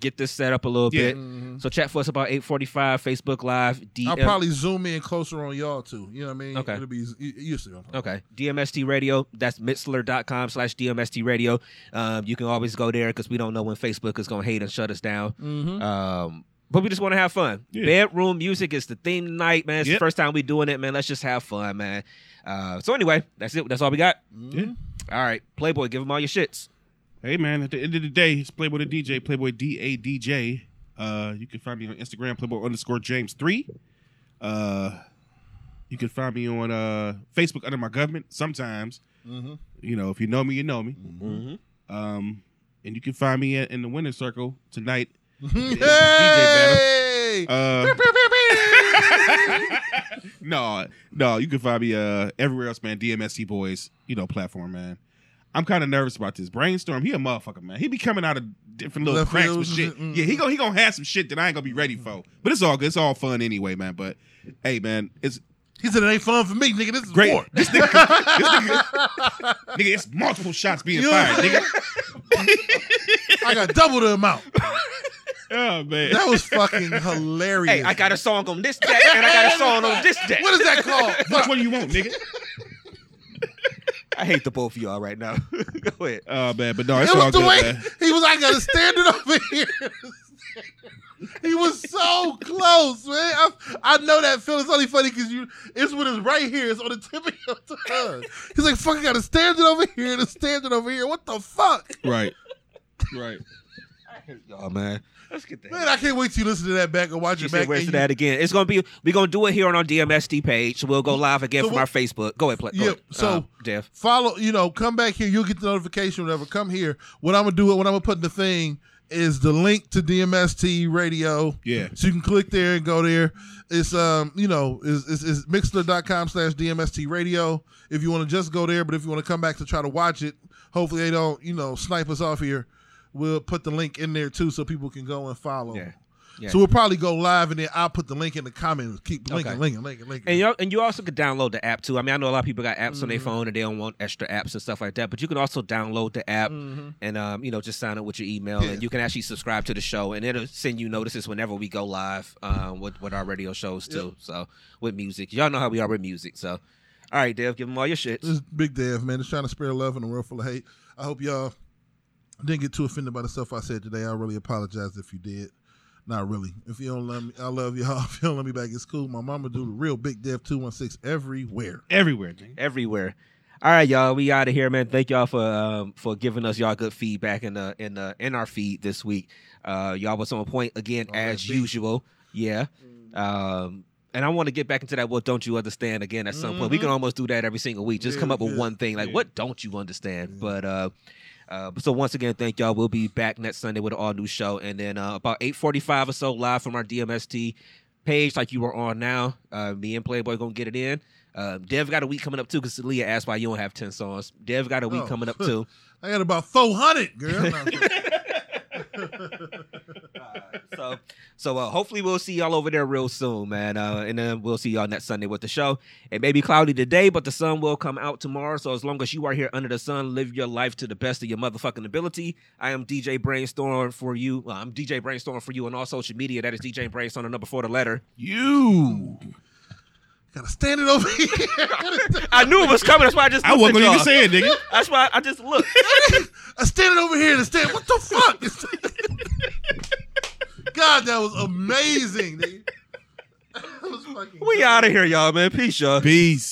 get this set up a little yeah. bit. Mm-hmm. So check for us about eight forty-five. Facebook Live. D M- I'll probably zoom in closer on y'all too. You know what I mean? Okay. It'll be used to. Okay. D M S T Radio. That's mixler dot com slash D M S T Radio. Um, you can always go there because we don't know when Facebook is gonna hate and shut us down. Mm-hmm. Um. But we just want to have fun. Yeah. Bedroom music is the theme tonight, man. It's yep. the first time we doing it, man. Let's just have fun, man. Uh, so anyway, that's it. That's all we got. Yeah. All right, Playboy, give them all your shits. Hey, man. At the end of the day, it's Playboy the D J. Playboy D A D J. Uh, you can find me on Instagram, Playboy underscore James three. Uh, you can find me on uh, Facebook under my government sometimes. Mm-hmm. You know, if you know me, you know me. Mm-hmm. Um, and you can find me in, in the winner's circle tonight. D J battle. Uh, no, no, you can find me uh, everywhere else, man. D M S T Boys, you know, platform, man. I'm kind of nervous about this. Brainstorm, he a motherfucker, man. He be coming out of different little Left cracks with shit. Mm. Yeah, he gonna, he gonna have some shit that I ain't gonna be ready for. But it's all good. It's all fun anyway, man. But, hey, man, it's... He said it ain't fun for me, nigga. This is great. War. This nigga, this nigga, nigga, it's multiple shots being you fired, nigga. I got double the amount. Oh, man. That was fucking hilarious. Hey, I got a song on this deck, and I got a song on this deck. What is that called? Which one do you want, nigga? I hate the both of y'all right now. Go ahead. Oh, man, but no, it's it was all the good, way man. He was, I got to stand it over here. He was so close, man. I, I know that feeling. It's only funny because you. It's when it's right here. It's on the tip of your tongue. He's like, fuck, I got to stand it over here and stand it over here. What the fuck? Right. Right. I hate y'all, man. Let's get that. Man, I can't wait till you listen to that back and watch you it back. Listen to that again. It's gonna be. We're gonna do it here on our D M S T page. We'll go live again so from our Facebook. Go ahead, play. Go yeah. Ahead. So uh, Dev, follow. You know, come back here. You'll get the notification. Whatever. Come here. What I'm gonna do. What I'm gonna put in the thing is the link to D M S T Radio. Yeah. So you can click there and go there. It's um. You know, is is, is mixler dot com slash D M S T Radio if you want to just go there. But if you want to come back to try to watch it, hopefully they don't. You know, snipe us off here. We'll put the link in there, too, so people can go and follow. Yeah. Yeah. So we'll probably go live, and then I'll put the link in the comments. Keep linking, okay. linking, linking, linking. And you and you also could download the app, too. I mean, I know a lot of people got apps mm-hmm. on their phone, and they don't want extra apps and stuff like that. But you can also download the app mm-hmm. and, um, you know, just sign up with your email. Yeah. And you can actually subscribe to the show, and it'll send you notices whenever we go live um, with, with our radio shows, too. Yep. So with music. Y'all know how we are with music. So, all right, Dev, give them all your shit. This is Big Dev, man. It's trying to spread love in a world full of hate. I hope y'all... didn't get too offended by the stuff I said today. I really apologize if you did. Not really. If you don't love me, I love y'all. If you don't love me back, it's cool. My mama do the real Big Dev two one six everywhere. Everywhere, dude. Everywhere. All right, y'all. We out of here, man. Thank y'all for um, for giving us y'all good feedback in the in the in our feed this week. Uh, y'all was on point again oh, as usual. Yeah. Um, and I want to get back into that. What don't you understand again at some mm-hmm. point? We can almost do that every single week. Just yeah, come up yeah, with one thing like yeah. what don't you understand? Yeah. But. Uh, Uh, so once again, thank y'all. We'll be back next Sunday with an all-new show. And then uh, about eight forty-five or so, live from our D M S T page like you were on now. Uh, me and Playboy going to get it in. Uh, Dev got a week coming up, too, because Leah asked why you don't have ten songs. Dev got a week oh, coming up, too. I got about four hundred, girl. uh, so so uh, hopefully we'll see y'all over there real soon, man. Uh, and then we'll see y'all next Sunday with the show. It may be cloudy today, but the sun will come out tomorrow. So as long as you are here under the sun, live your life to the best of your motherfucking ability. I am D J Brainstorm for you. Well, I'm D J Brainstorm for you on all social media. That is D J Brainstorm, the number four, the letter. You. Gotta stand it over here. It I knew it was coming. That's why I just looked I wasn't going to say it, nigga. That's why I just looked. I stand it over here to stand. What the fuck? God, that was amazing, nigga. That was fucking we out of here, y'all, man. Peace, y'all. Peace.